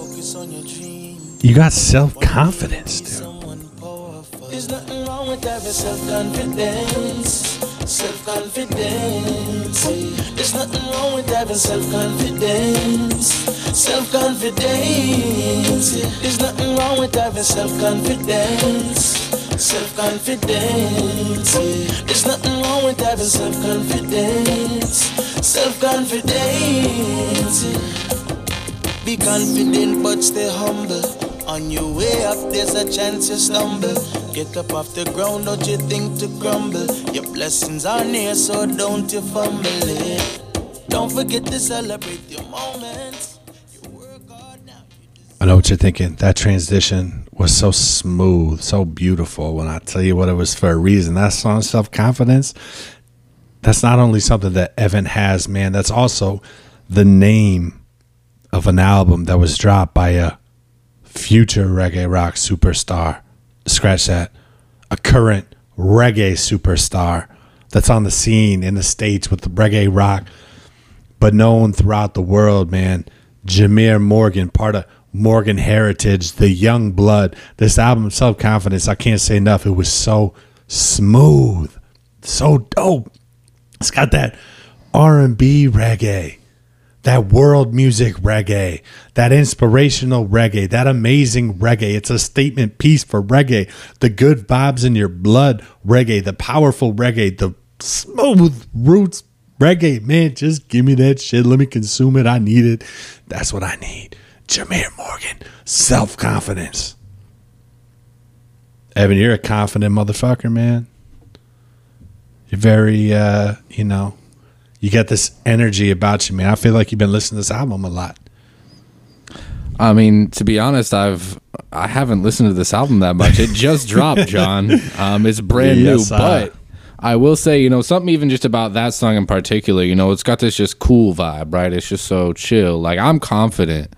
You got self-confidence, dude. There's nothing wrong with having self-confidence. Self-confidence. There's nothing wrong with having self-confidence. Self-confidence. There's nothing wrong with having self-confidence. Self-confidence. There's nothing wrong with having self-confidence. Self-confidence. Be confident but stay humble. On your way up there's a chance you stumble. Get up off the ground, don't you think to grumble. Your blessings are near, so don't you fumble it. Don't forget to celebrate your moments. You work hard now. I know what you're thinking. That transition was so smooth, so beautiful. When I tell you what, it was for a reason. That song, Self-Confidence, that's not only something that Evan has, man, that's also the name of an album that was dropped by a future reggae rock superstar. Scratch that. A current reggae superstar that's on the scene in the States with the reggae rock, but known throughout the world, man. Jameer Morgan, part of Morgan Heritage, the Young Blood. This album, Self-Confidence, I can't say enough. It was so smooth, so dope. It's got that R&B reggae, that world music reggae, that inspirational reggae, that amazing reggae. It's a statement piece for reggae, the good vibes in your blood reggae, the powerful reggae, the smooth roots reggae. Man, just give me that shit. Let me consume it. I need it. That's what I need. Jameer Morgan, Self-Confidence. Evan, you're a confident motherfucker, man. You're very, you got this energy about you, man. I feel like you've been listening to this album a lot. I mean, to be honest, I haven't listened to this album that much. It just dropped, John. It's brand new, but I will say, something even just about that song in particular, it's got this just cool vibe, right? It's just so chill. Like, I'm confident,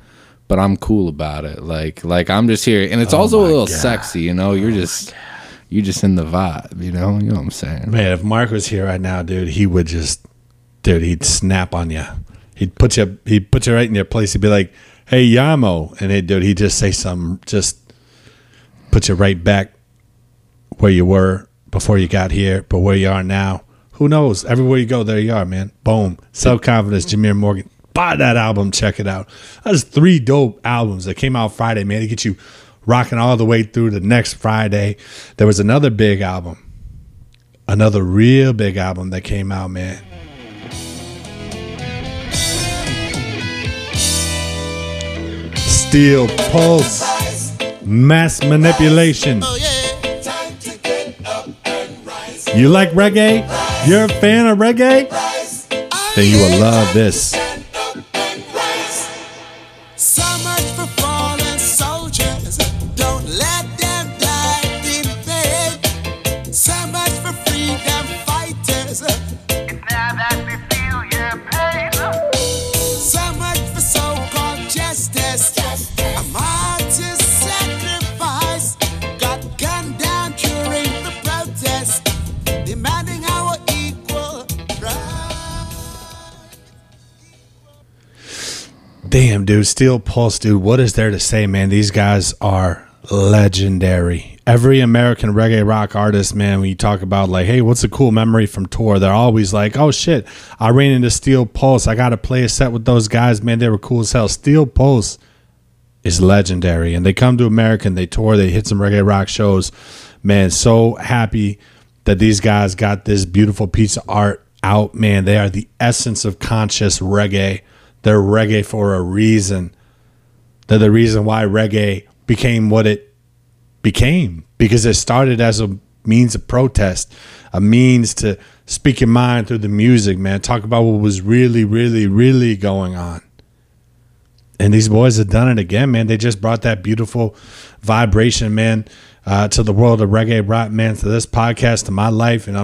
but I'm cool about it. Like I'm just here. And it's also a little sexy, You're just in the vibe, You know what I'm saying? Man, if Mark was here right now, dude, he would just... Dude, he'd snap on you. He'd put you right in your place. He'd be like, "Hey, Yarmo," and he'd just say something, just put you right back where you were before you got here, but where you are now. Who knows? Everywhere you go, there you are, man. Boom. Self-Confidence, Jameer Morgan. Buy that album. Check it out. That's 3 dope albums that came out Friday, man. They get you rocking all the way through the next Friday. There was another big album, another real big album that came out, man. Steel Pulse, Mass Manipulation. You like reggae? You're a fan of reggae? Then you will love this. Damn, dude. Steel Pulse, dude. What is there to say, man? These guys are legendary. Every American reggae rock artist, man, when you talk about like, hey, what's a cool memory from tour? They're always like, oh, shit, I ran into Steel Pulse. I got to play a set with those guys, man. They were cool as hell. Steel Pulse is legendary. And they come to America and they tour. They hit some reggae rock shows. Man, so happy that these guys got this beautiful piece of art out, man. They are the essence of conscious reggae. They're reggae for a reason. They're the reason why reggae became what it became, because it started as a means of protest, a means to speak your mind through the music, man. Talk about what was really, really, really going on. And these boys have done it again, man. They just brought that beautiful vibration, man, to the world of reggae rock, man, to this podcast, to my life. And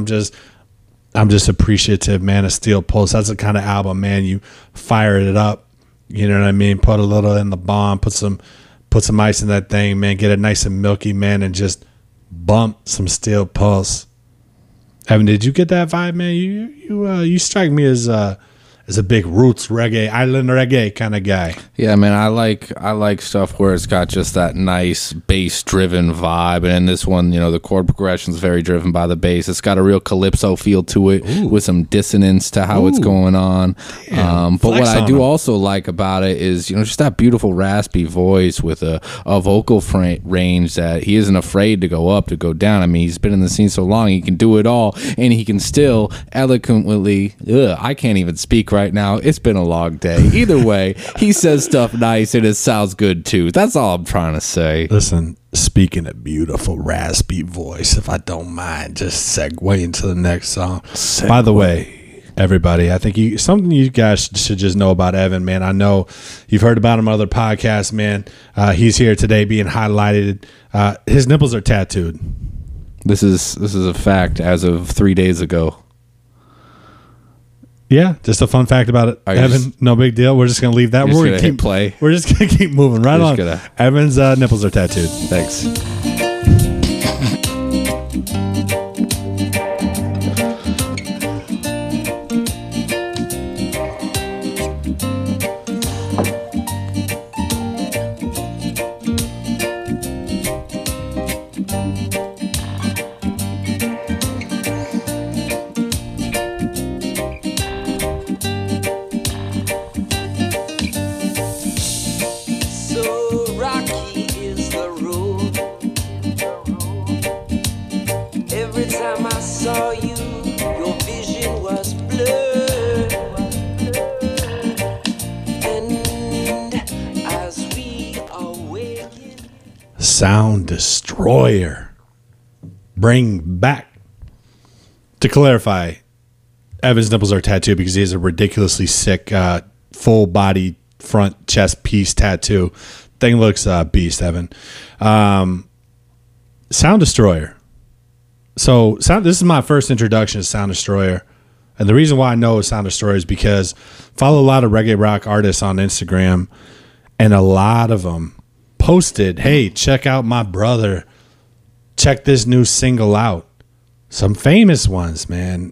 I'm just appreciative, man, of Steel Pulse. That's the kind of album, man, you fire it up, you know what I mean? Put a little in the bomb, put some ice in that thing, man, get it nice and milky, man, and just bump some Steel Pulse. Evan, did you get that vibe, man? You strike me as a big roots reggae, island reggae kind of guy. Yeah, man, I like stuff where it's got just that nice bass-driven vibe. And in this one, you know, the chord progression is very driven by the bass. It's got a real calypso feel to it. Ooh. With some dissonance to how Ooh. It's going on. But Flex what I do him. Also like about it is, you know, just that beautiful raspy voice with a vocal range that he isn't afraid to go up, to go down. I mean, he's been in the scene so long, he can do it all, and he can still eloquently, I can't even speak right now, it's been a long day. Either way, he says stuff nice and it sounds good too. That's all I'm trying to say. Listen, speaking of beautiful raspy voice, if I don't mind, just segue into the next song. Segue. By the way, everybody, I think something you guys should just know about Evan, man. I know you've heard about him on other podcasts, man. He's here today being highlighted. His nipples are tattooed. This is a fact as of 3 days ago. Yeah, just a fun fact about it. Evan, no big deal. We're just going to leave that. We're going to play. We're just going to keep moving right on. Evan's nipples are tattooed. Thanks. Sound Destroyer, bring back. To clarify, Evan's nipples are tattooed because he has a ridiculously sick full body front chest piece tattoo. Thing looks beast, Evan. Sound Destroyer. So this is my first introduction to Sound Destroyer. And the reason why I know Sound Destroyer is because I follow a lot of reggae rock artists on Instagram, and a lot of them posted, hey, check out my brother, check this new single out. Some famous ones, man,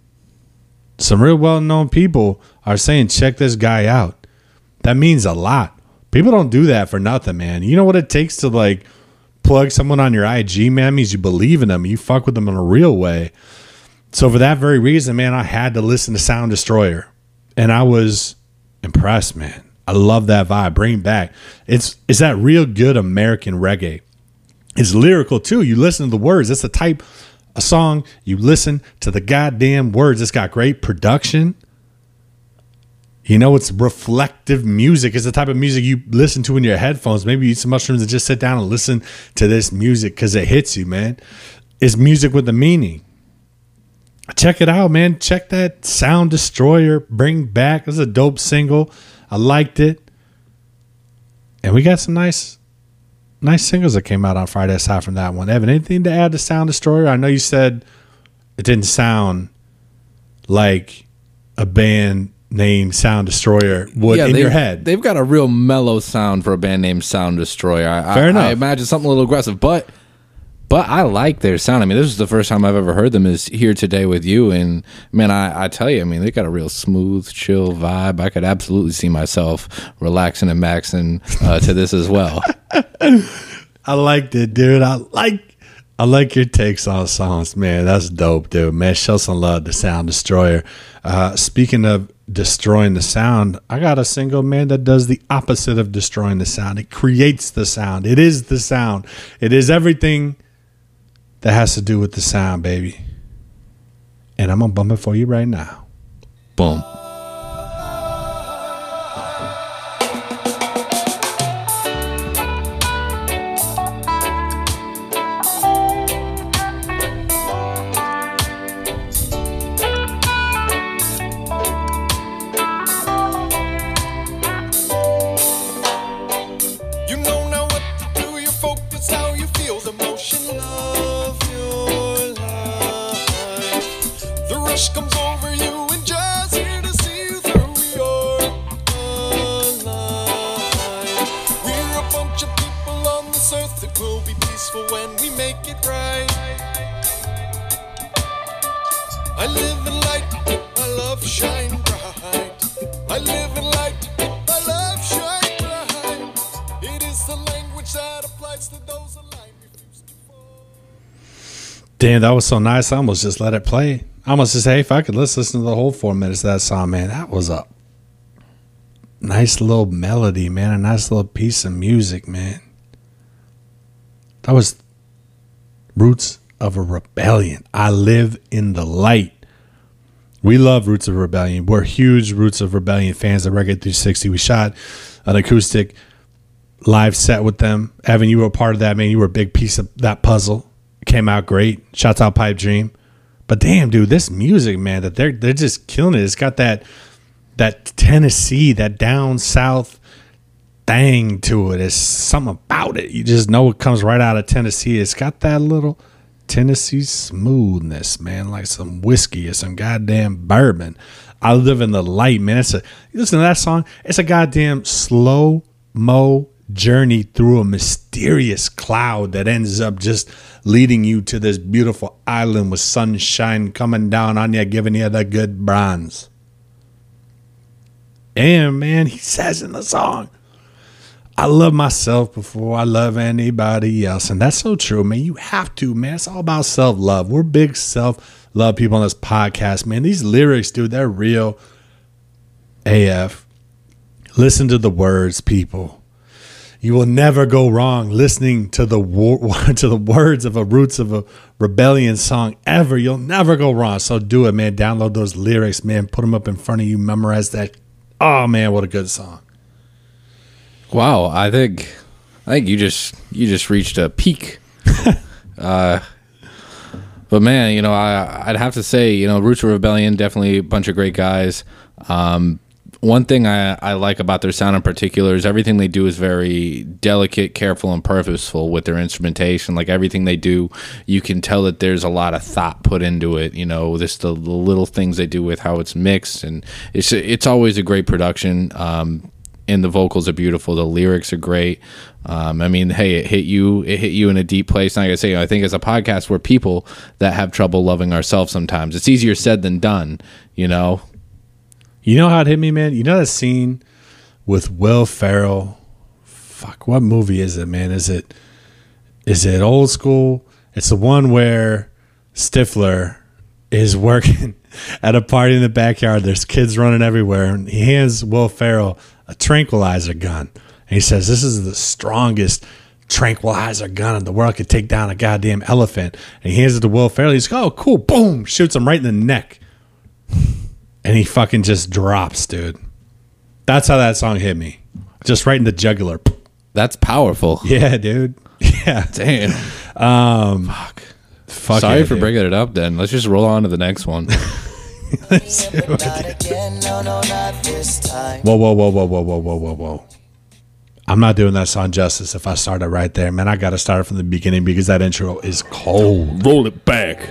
some real well-known people are saying check this guy out. That means a lot. People don't do that for nothing, man. You know what it takes to like plug someone on your IG, man? It means you believe in them, you fuck with them in a real way. So for that very reason, man, I had to listen to Sound Destroyer, and I was impressed, man. I love that vibe. Bring it back. It's that real good American reggae. It's lyrical too. You listen to the words. It's the type of song you listen to the goddamn words. It's got great production. You know, it's reflective music. It's the type of music you listen to in your headphones. Maybe you eat some mushrooms and just sit down and listen to this music because it hits you, man. It's music with a meaning. Check it out, man. Check that Sound Destroyer. Bring back. This is a dope single. I liked it. And we got some nice singles that came out on Friday aside from that one. Evan, anything to add to Sound Destroyer? I know you said it didn't sound like a band named Sound Destroyer would in your head. They've got a real mellow sound for a band named Sound Destroyer. Fair enough. I imagine something a little aggressive, but But I like their sound. I mean, this is the first time I've ever heard them is here today with you. And, man, I tell you, I mean, they got a real smooth, chill vibe. I could absolutely see myself relaxing and maxing to this as well. I liked it, dude. I like your takes on songs, man. That's dope, dude. Man, show some love to Sound Destroyer. Speaking of destroying the sound, I got a single, man, that does the opposite of destroying the sound. It creates the sound. It is the sound. It is everything that has to do with the sound, baby. And I'm going to bump it for you right now. Boom. Damn, that was so nice. I almost just let it play. I almost just, hey, if I could, let's listen to the whole 4 minutes of that song, man. That was a nice little melody, man. A nice little piece of music, man. That was Roots of a Rebellion. I live in the light. We love Roots of Rebellion. We're huge Roots of Rebellion fans of Reggae 360. We shot an acoustic live set with them. Evan, you were a part of that, man. You were a big piece of that puzzle. Came out great. Shouts out Pipe Dream. But damn, dude, this music, man, that they're just killing it. It's got that Tennessee, that down south thing to it. It's something about it. You just know it comes right out of Tennessee. It's got that little Tennessee smoothness, man, like some whiskey or some goddamn bourbon. I live in the light, man. You listen to that song, it's a goddamn slow-mo journey through a mysterious cloud that ends up just leading you to this beautiful island with sunshine coming down on you, giving you the good bronze. And man, he says in the song, I love myself before I love anybody else. And that's so true, man. You have to, man. It's all about self-love. We're big self-love people on this podcast, man. These lyrics, dude, they're real AF. Listen to the words, people. You will never go wrong listening to the words of a Roots of a Rebellion song ever. You'll never go wrong. So do it, man. Download those lyrics, man. Put them up in front of you. Memorize that. Oh, man, what a good song. Wow, I think you just reached a peak. But, man, you know, I'd have to say, you know, Roots of Rebellion, definitely a bunch of great guys. One thing I like about their sound in particular is everything they do is very delicate, careful, and purposeful with their instrumentation. Like everything they do, you can tell that there's a lot of thought put into it. You know, this the little things they do with how it's mixed, and it's always a great production. And the vocals are beautiful. The lyrics are great. I mean, hey, it hit you in a deep place. And like I say, you know, I think as a podcast, we're people that have trouble loving ourselves sometimes. It's easier said than done, you know. You know how it hit me, man? You know that scene with Will Ferrell? Fuck, what movie is it, man? Is it Old School? It's the one where Stifler is working at a party in the backyard. There's kids running everywhere, and he hands Will Ferrell a tranquilizer gun. And he says, this is the strongest tranquilizer gun in the world. It could take down a goddamn elephant. And he hands it to Will Ferrell. He's like, oh, cool, boom, shoots him right in the neck. And he fucking just drops, dude. That's how that song hit me. Just right in the jugular. That's powerful. Yeah, dude. Yeah. Damn. Fuck. Sorry for bringing it up then. Let's just roll on to the next one. Let's do it. Again. No, not this time. Whoa. I'm not doing that song justice if I start it right there. Man, I got to start it from the beginning because that intro is cold. Roll it back.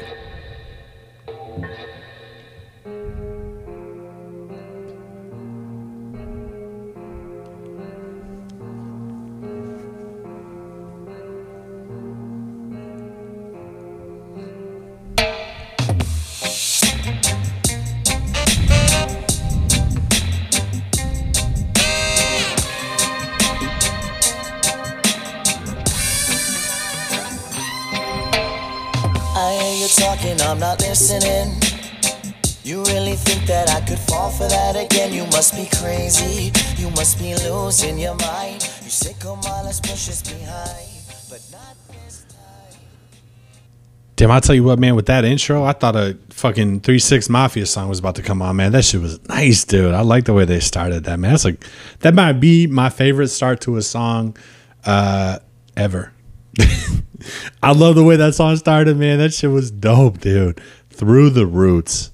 you're talking, I'm not listening. You really think that I could fall for that again? You must be crazy, you must be losing your mind. You sick of my last pushes behind, but not this time. Damn, I'll tell you what, man, with that intro, I thought a fucking 3-6 Mafia song was about to come on, man. That shit was nice, dude. I like the way they started that, man. That's like, that might be my favorite start to a song ever. I love the way that song started, man. That shit was dope, dude. Through the Roots.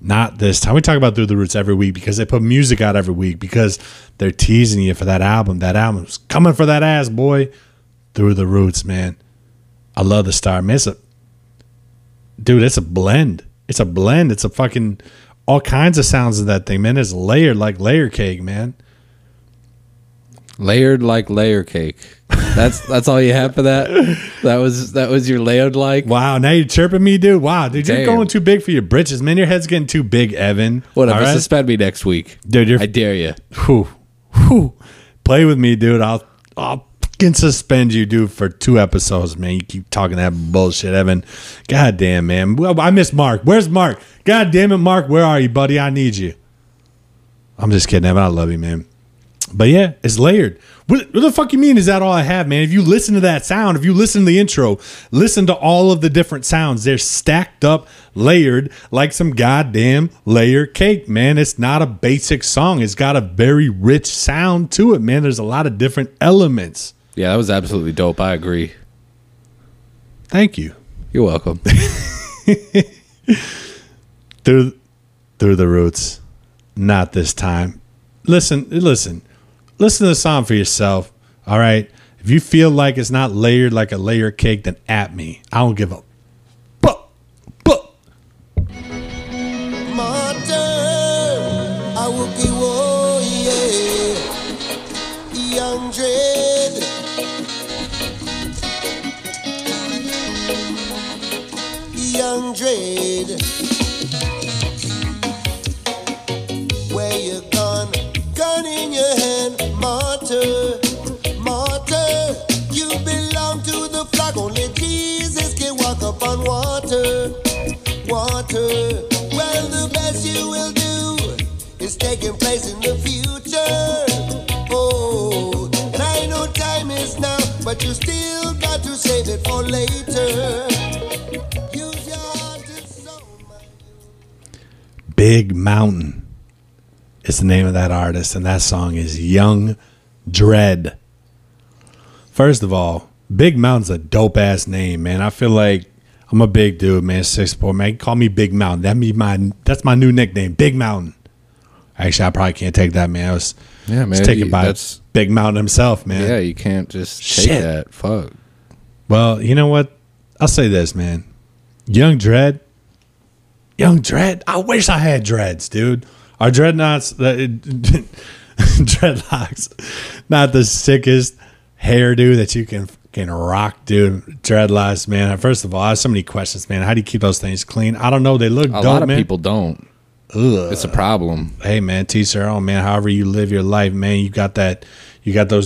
Not This Time. We talk about Through the Roots every week because they put music out every week because they're teasing you for that album. That album's coming for that ass, boy. Through the Roots, man. I love the start, man. Dude, it's a blend. It's a blend. It's a fucking all kinds of sounds in that thing, man. It's layered like layer cake, man. Layered like layer cake. That's all you have for that? That was your layered like? Wow, now you're chirping me, dude. Wow, dude, damn. You're going too big for your britches, man. Your head's getting too big, Evan. Whatever, right? Suspend me next week. Dude, I dare you. Whew. Play with me, dude. I'll fucking suspend you, dude, for 2 episodes, man. You keep talking that bullshit, Evan. God damn, man. I miss Mark. Where's Mark? God damn it, Mark. Where are you, buddy? I need you. I'm just kidding, Evan. I love you, man. But yeah, it's layered. What the fuck you mean is that all I have, man? If you listen to that sound, if you listen to the intro, listen to all of the different sounds. They're stacked up, layered, like some goddamn layer cake, man. It's not a basic song. It's got a very rich sound to it, man. There's a lot of different elements. Yeah, that was absolutely dope. I agree. Thank you. You're welcome. Through the Roots. Not This Time. Listen. Listen to the song for yourself, all right? If you feel like it's not layered like a layer cake, then at me. I don't give up. Well, the best you will do is taking place in the future. Oh, and I know time is now, but you still got to save it for later. Use your heart and soul. Big Mountain is the name of that artist, and that song is Young Dread. First of all, Big Mountain's a dope ass name, man. I feel like I'm a big dude, man. 6'4", man. Call me Big Mountain. That's my new nickname, Big Mountain. Actually, I probably can't take that, man. That's Big Mountain himself, man. Yeah, you can't just take that. Fuck. Well, you know what? I'll say this, man. Young Dread. I wish I had dreads, dude. Our dreadlocks, not the sickest hairdo that you can. Fucking rock, dude. Dreadlocks, man. First of all, I have so many questions, man. How do you keep those things clean? I don't know. They look dumb, man. A lot of people don't. Ugh. It's a problem. Hey, man, teach their own, man. However you live your life, man, you got those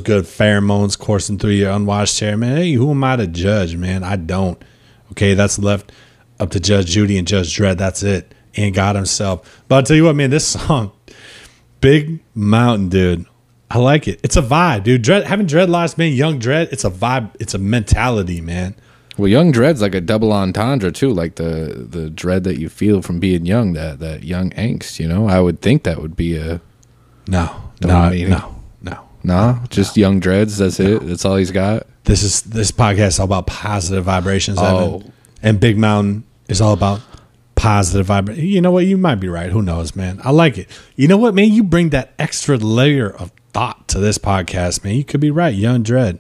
good pheromones coursing through your unwashed hair, man. Hey, who am I to judge, man? I don't. Okay, that's left up to Judge Judy and Judge Dredd. That's it. And God himself. But I'll tell you what, man, this song, Big Mountain, dude. I like it. It's a vibe, dude. Having dreadlocks, man, Young Dread, it's a vibe. It's a mentality, man. Well, Young Dread's like a double entendre, too. Like the dread that you feel from being young, that young angst, you know? I would think that would be a... No, Young Dreads, that's it? That's all he's got? This podcast is all about positive vibrations, Evan. And Big Mountain is all about positive vibrations. You know what? You might be right. Who knows, man? I like it. You know what, man? You bring that extra layer of thought to this podcast, man. You could be right. Young Dread,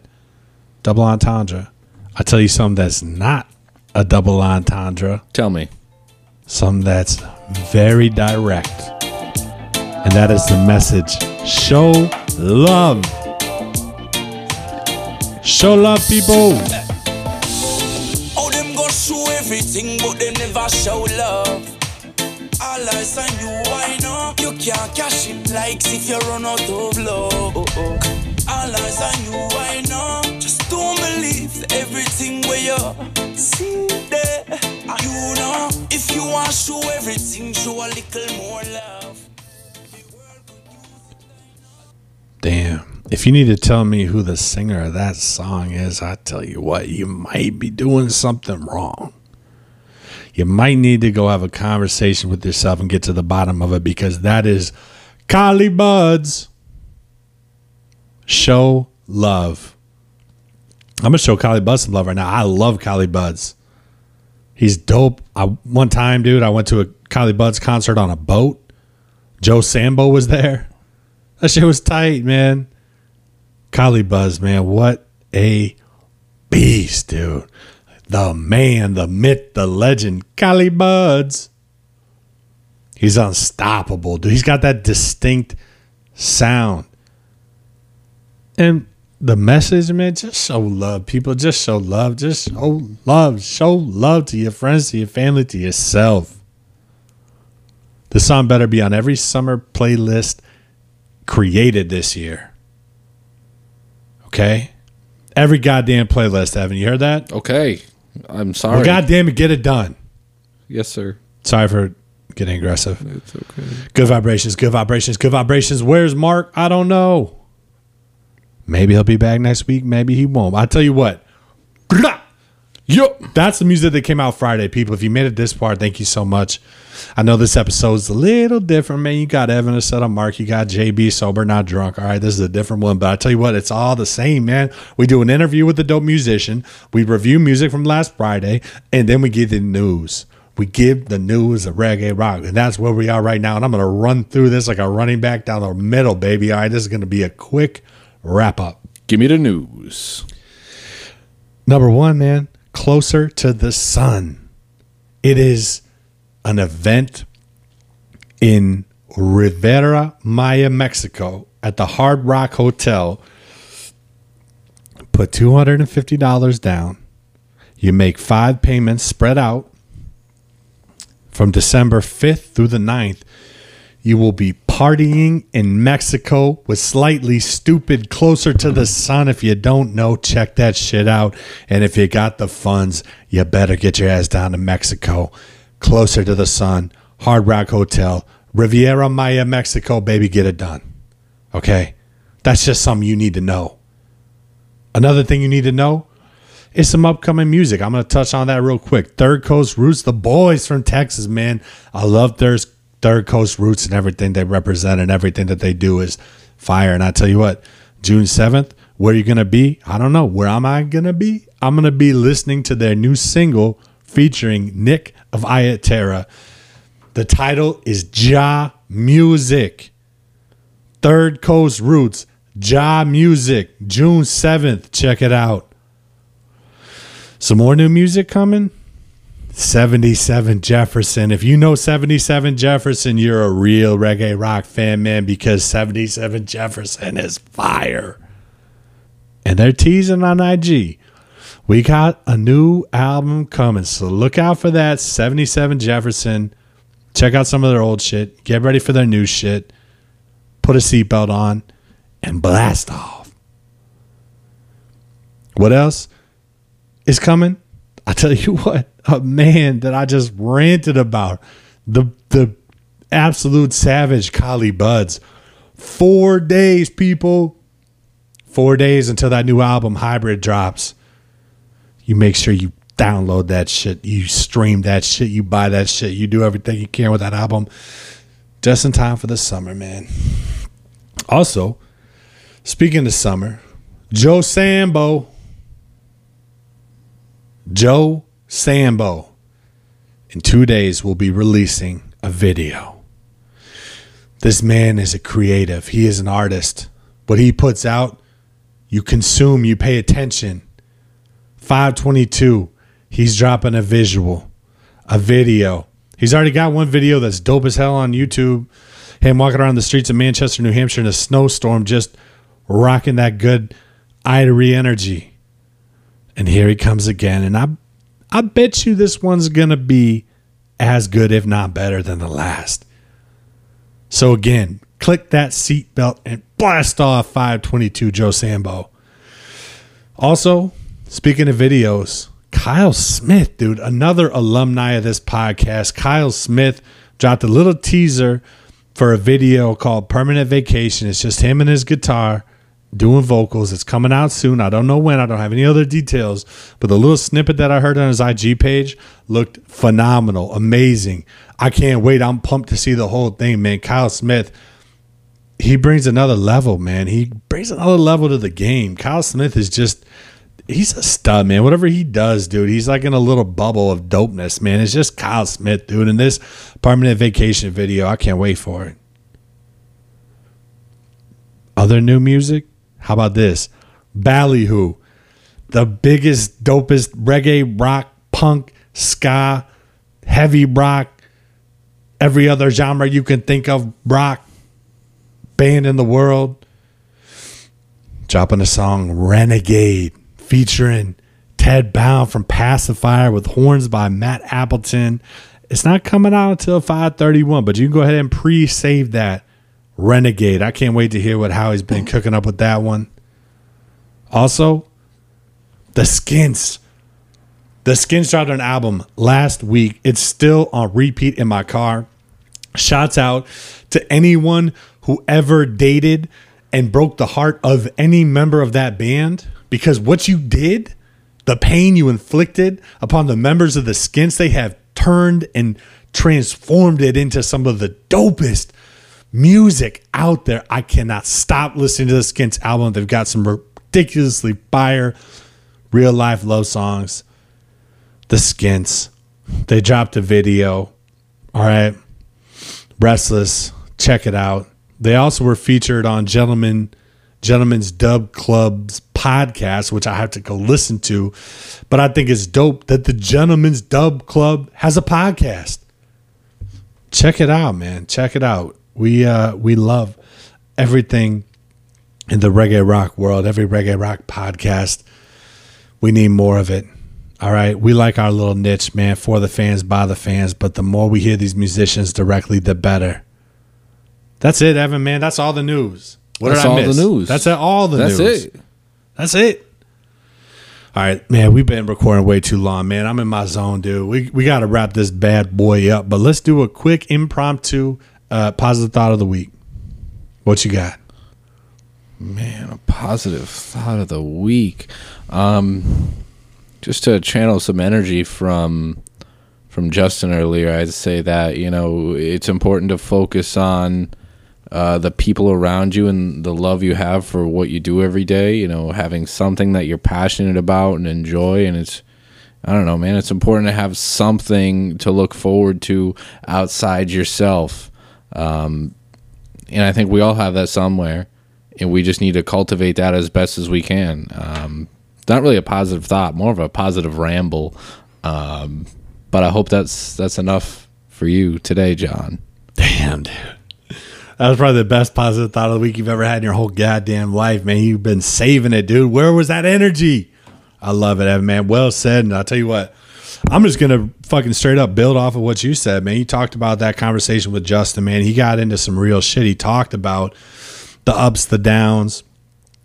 double entendre. I'll tell you something that's not a double entendre. Tell me. Something that's very direct. And that is the message. Show love. Show love, people. Oh, them go show everything, but they never show love. All eyes on you, I know. You can't cash it like if you run out of love. All eyes on you, I know. Just don't believe everything where you see there. If you need to tell me who the singer of that song is, I tell you what, you might be doing something wrong. You might need to go have a conversation with yourself and get to the bottom of it, because that is Collie Buds. Show love. I'm going to show Collie Buds some love right now. I love Collie Buds. He's dope. One time, dude, I went to a Collie Buds concert on a boat. Joe Sambo was there. That shit was tight, man. Collie Buds, man. What a beast, dude. The man, the myth, the legend, Collie Buds. He's unstoppable, dude. He's got that distinct sound. And the message, man, just show love, people. Just show love. Just show love. Show love to your friends, to your family, to yourself. The song better be on every summer playlist created this year. Okay? Every goddamn playlist, Evan. You heard that? Okay. I'm sorry. Well, goddamn it, get it done. Yes, sir. Sorry for getting aggressive. It's okay. Good vibrations, good vibrations, good vibrations. Where's Mark? I don't know. Maybe he'll be back next week. Maybe he won't. I'll tell you what. That's the music that came out Friday, people. If you made it this far, thank you so much. I know this episode's a little different, man. You got Evan to set up, Mark. You got JB, sober, not drunk. All right, this is a different one. But I tell you what, it's all the same, man. We do an interview with a dope musician. We review music from last Friday. And then we get the news. We give the news of reggae rock. And that's where we are right now. And I'm going to run through this like a running back down the middle, baby. All right, this is going to be a quick wrap up. Give me the news. Number one, man. Closer to the Sun. It is an event in Riviera Maya, Mexico at the Hard Rock Hotel. Put $250 down. You make 5 payments spread out from December 5th through the 9th. You will be partying in Mexico with Slightly Stupid, Closer to the Sun. If you don't know, check that shit out. And if you got the funds, you better get your ass down to Mexico. Closer to the Sun, Hard Rock Hotel, Riviera Maya, Mexico, baby, get it done. Okay? That's just something you need to know. Another thing you need to know is some upcoming music. I'm going to touch on that real quick. Third Coast Roots, the boys from Texas, man. I love Third Coast Roots and everything they represent and everything that they do is fire. And I tell you what, June 7th, where are you going to be? I don't know. Where am I going to be? I'm going to be listening to their new single featuring Nick of Ayaterra. The title is Ja Music. Third Coast Roots, Ja Music, June 7th. Check it out. Some more new music coming. 77 Jefferson. If you know 77 Jefferson, you're a real reggae rock fan, man, because 77 Jefferson is fire. And they're teasing on IG. We got a new album coming, so look out for that. 77 Jefferson. Check out some of their old shit. Get ready for their new shit. Put a seatbelt on and blast off. What else is coming? I tell you what, a man that I just ranted about, the absolute savage Collie Buds. 4 days, people. 4 days until that new album Hybrid drops. You make sure you download that shit. You stream that shit. You buy that shit. You do everything you can with that album just in time for the summer, man. Also, speaking of summer, Joe Sambo. Joe Sambo in 2 days will be releasing a video. This man is a creative. He is an artist. What he puts out, you consume, you pay attention. 5/22, he's dropping a visual, a video. He's already got one video that's dope as hell on YouTube. Him walking around the streets of Manchester, New Hampshire in a snowstorm, just rocking that good Idery energy. And here he comes again. And I bet you this one's going to be as good, if not better, than the last. So again, click that seatbelt and blast off. 5/22 Joe Sambo. Also, speaking of videos, Kyle Smith, dude, another alumni of this podcast. Kyle Smith dropped a little teaser for a video called Permanent Vacation. It's just him and his guitar doing vocals. It's coming out soon. I don't know when. I don't have any other details. But the little snippet that I heard on his IG page looked phenomenal, amazing. I can't wait. I'm pumped to see the whole thing, man. Kyle Smith, he brings another level, man. He brings another level to the game. Kyle Smith is just, he's a stud, man. Whatever he does, dude, he's like in a little bubble of dopeness, man. It's just Kyle Smith, dude. And this permanent vacation video, I can't wait for it. Other new music? How about this? Ballyhoo, the biggest, dopest reggae, rock, punk, ska, heavy rock, every other genre you can think of rock band in the world, dropping a song, Renegade, featuring Ted Bound from Pacifier with horns by Matt Appleton. It's not coming out until 5/31, but you can go ahead and pre-save that. Renegade. I can't wait to hear what Howie's been cooking up with that one. Also, the Skins. The Skins dropped an album last week. It's still on repeat in my car. Shouts out to anyone who ever dated and broke the heart of any member of that band, because what you did, the pain you inflicted upon the members of the Skins, they have turned and transformed it into some of the dopest music out there. I cannot stop listening to the Skins album. They've got some ridiculously fire real life love songs. The Skins, they dropped a video. All right, Restless, check it out. They also were featured on Gentlemen's Dub Club's podcast, which I have to go listen to, but I think it's dope that the Gentlemen's Dub Club has a podcast. Check it out, man. Check it out. We love everything in the reggae rock world, every reggae rock podcast. We need more of it. All right. We like our little niche, man, for the fans, by the fans. But the more we hear these musicians directly, the better. That's it, Evan, man. That's all the news. What did I miss? That's all the news. That's it. All right, man, we've been recording way too long, man. I'm in my zone, dude. We got to wrap this bad boy up. But let's do a quick impromptu positive thought of the week. What you got, man? A positive thought of the week, just to channel some energy from Justin earlier. I'd say that, you know, it's important to focus on the people around you and the love you have for what you do every day, you know, having something that you're passionate about and enjoy. And it's, I don't know, man, it's important to have something to look forward to outside yourself. And I think we all have that somewhere, and we just need to cultivate that as best as we can. Not really a positive thought, more of a positive ramble. But I hope that's enough for you today, John. Damn, dude. That was probably the best positive thought of the week you've ever had in your whole goddamn life, man. You've been saving it, dude. Where was that energy? I love it, Evan, man. Well said. And I'll tell you what, I'm just going to fucking straight up build off of what you said, man. You talked about that conversation with Justin, man. He got into some real shit. He talked about the ups, the downs,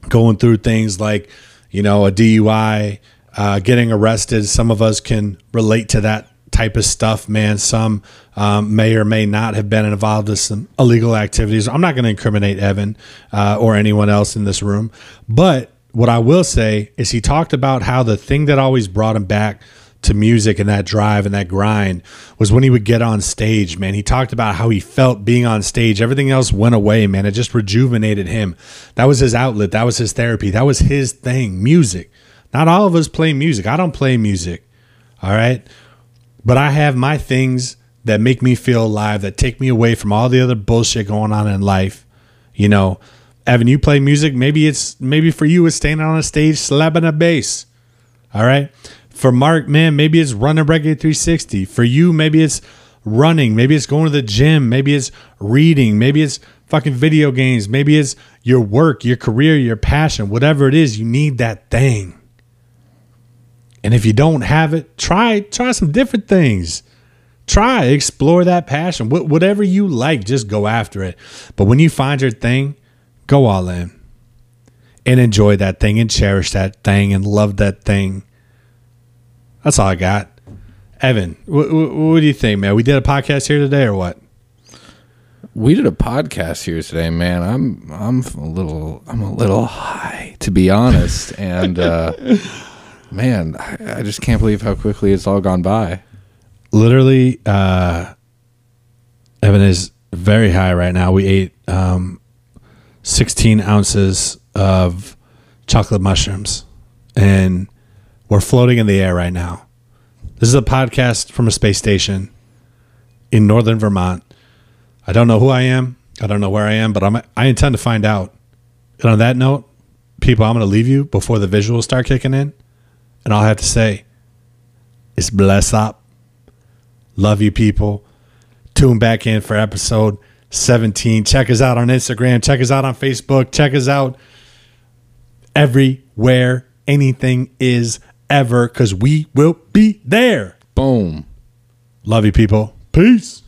going through things like, you know, a DUI, getting arrested. Some of us can relate to that type of stuff, man. Some may or may not have been involved in some illegal activities. I'm not going to incriminate Evan or anyone else in this room. But what I will say is he talked about how the thing that always brought him back to music and that drive and that grind was when he would get on stage, man. He talked about how he felt being on stage. Everything else went away, man. It just rejuvenated him. That was his outlet. That was his therapy. That was his thing, music. Not all of us play music. I don't play music, all right? But I have my things that make me feel alive, that take me away from all the other bullshit going on in life. You know, Evan, you play music. Maybe for you it's standing on a stage slapping a bass, all right? For Mark, man, maybe it's running Reggae 360. For you, maybe it's running. Maybe it's going to the gym. Maybe it's reading. Maybe it's fucking video games. Maybe it's your work, your career, your passion. Whatever it is, you need that thing. And if you don't have it, try some different things. Try, explore that passion. Whatever you like, just go after it. But when you find your thing, go all in. And enjoy that thing and cherish that thing and love that thing. That's all I got. Evan, what do you think, man? We did a podcast here today or what? We did a podcast here today, man. I'm a little high, to be honest. And man, I just can't believe how quickly it's all gone by. Literally, Evan is very high right now. We ate 16 ounces of chocolate mushrooms, and we're floating in the air right now. This is a podcast from a space station in northern Vermont. I don't know who I am. I don't know where I am, but I intend to find out. And on that note, people, I'm going to leave you before the visuals start kicking in. And all I have to say is bless up. Love you, people. Tune back in for episode 17. Check us out on Instagram. Check us out on Facebook. Check us out everywhere anything is ever, because we will be there. Boom. Love you, people. Peace.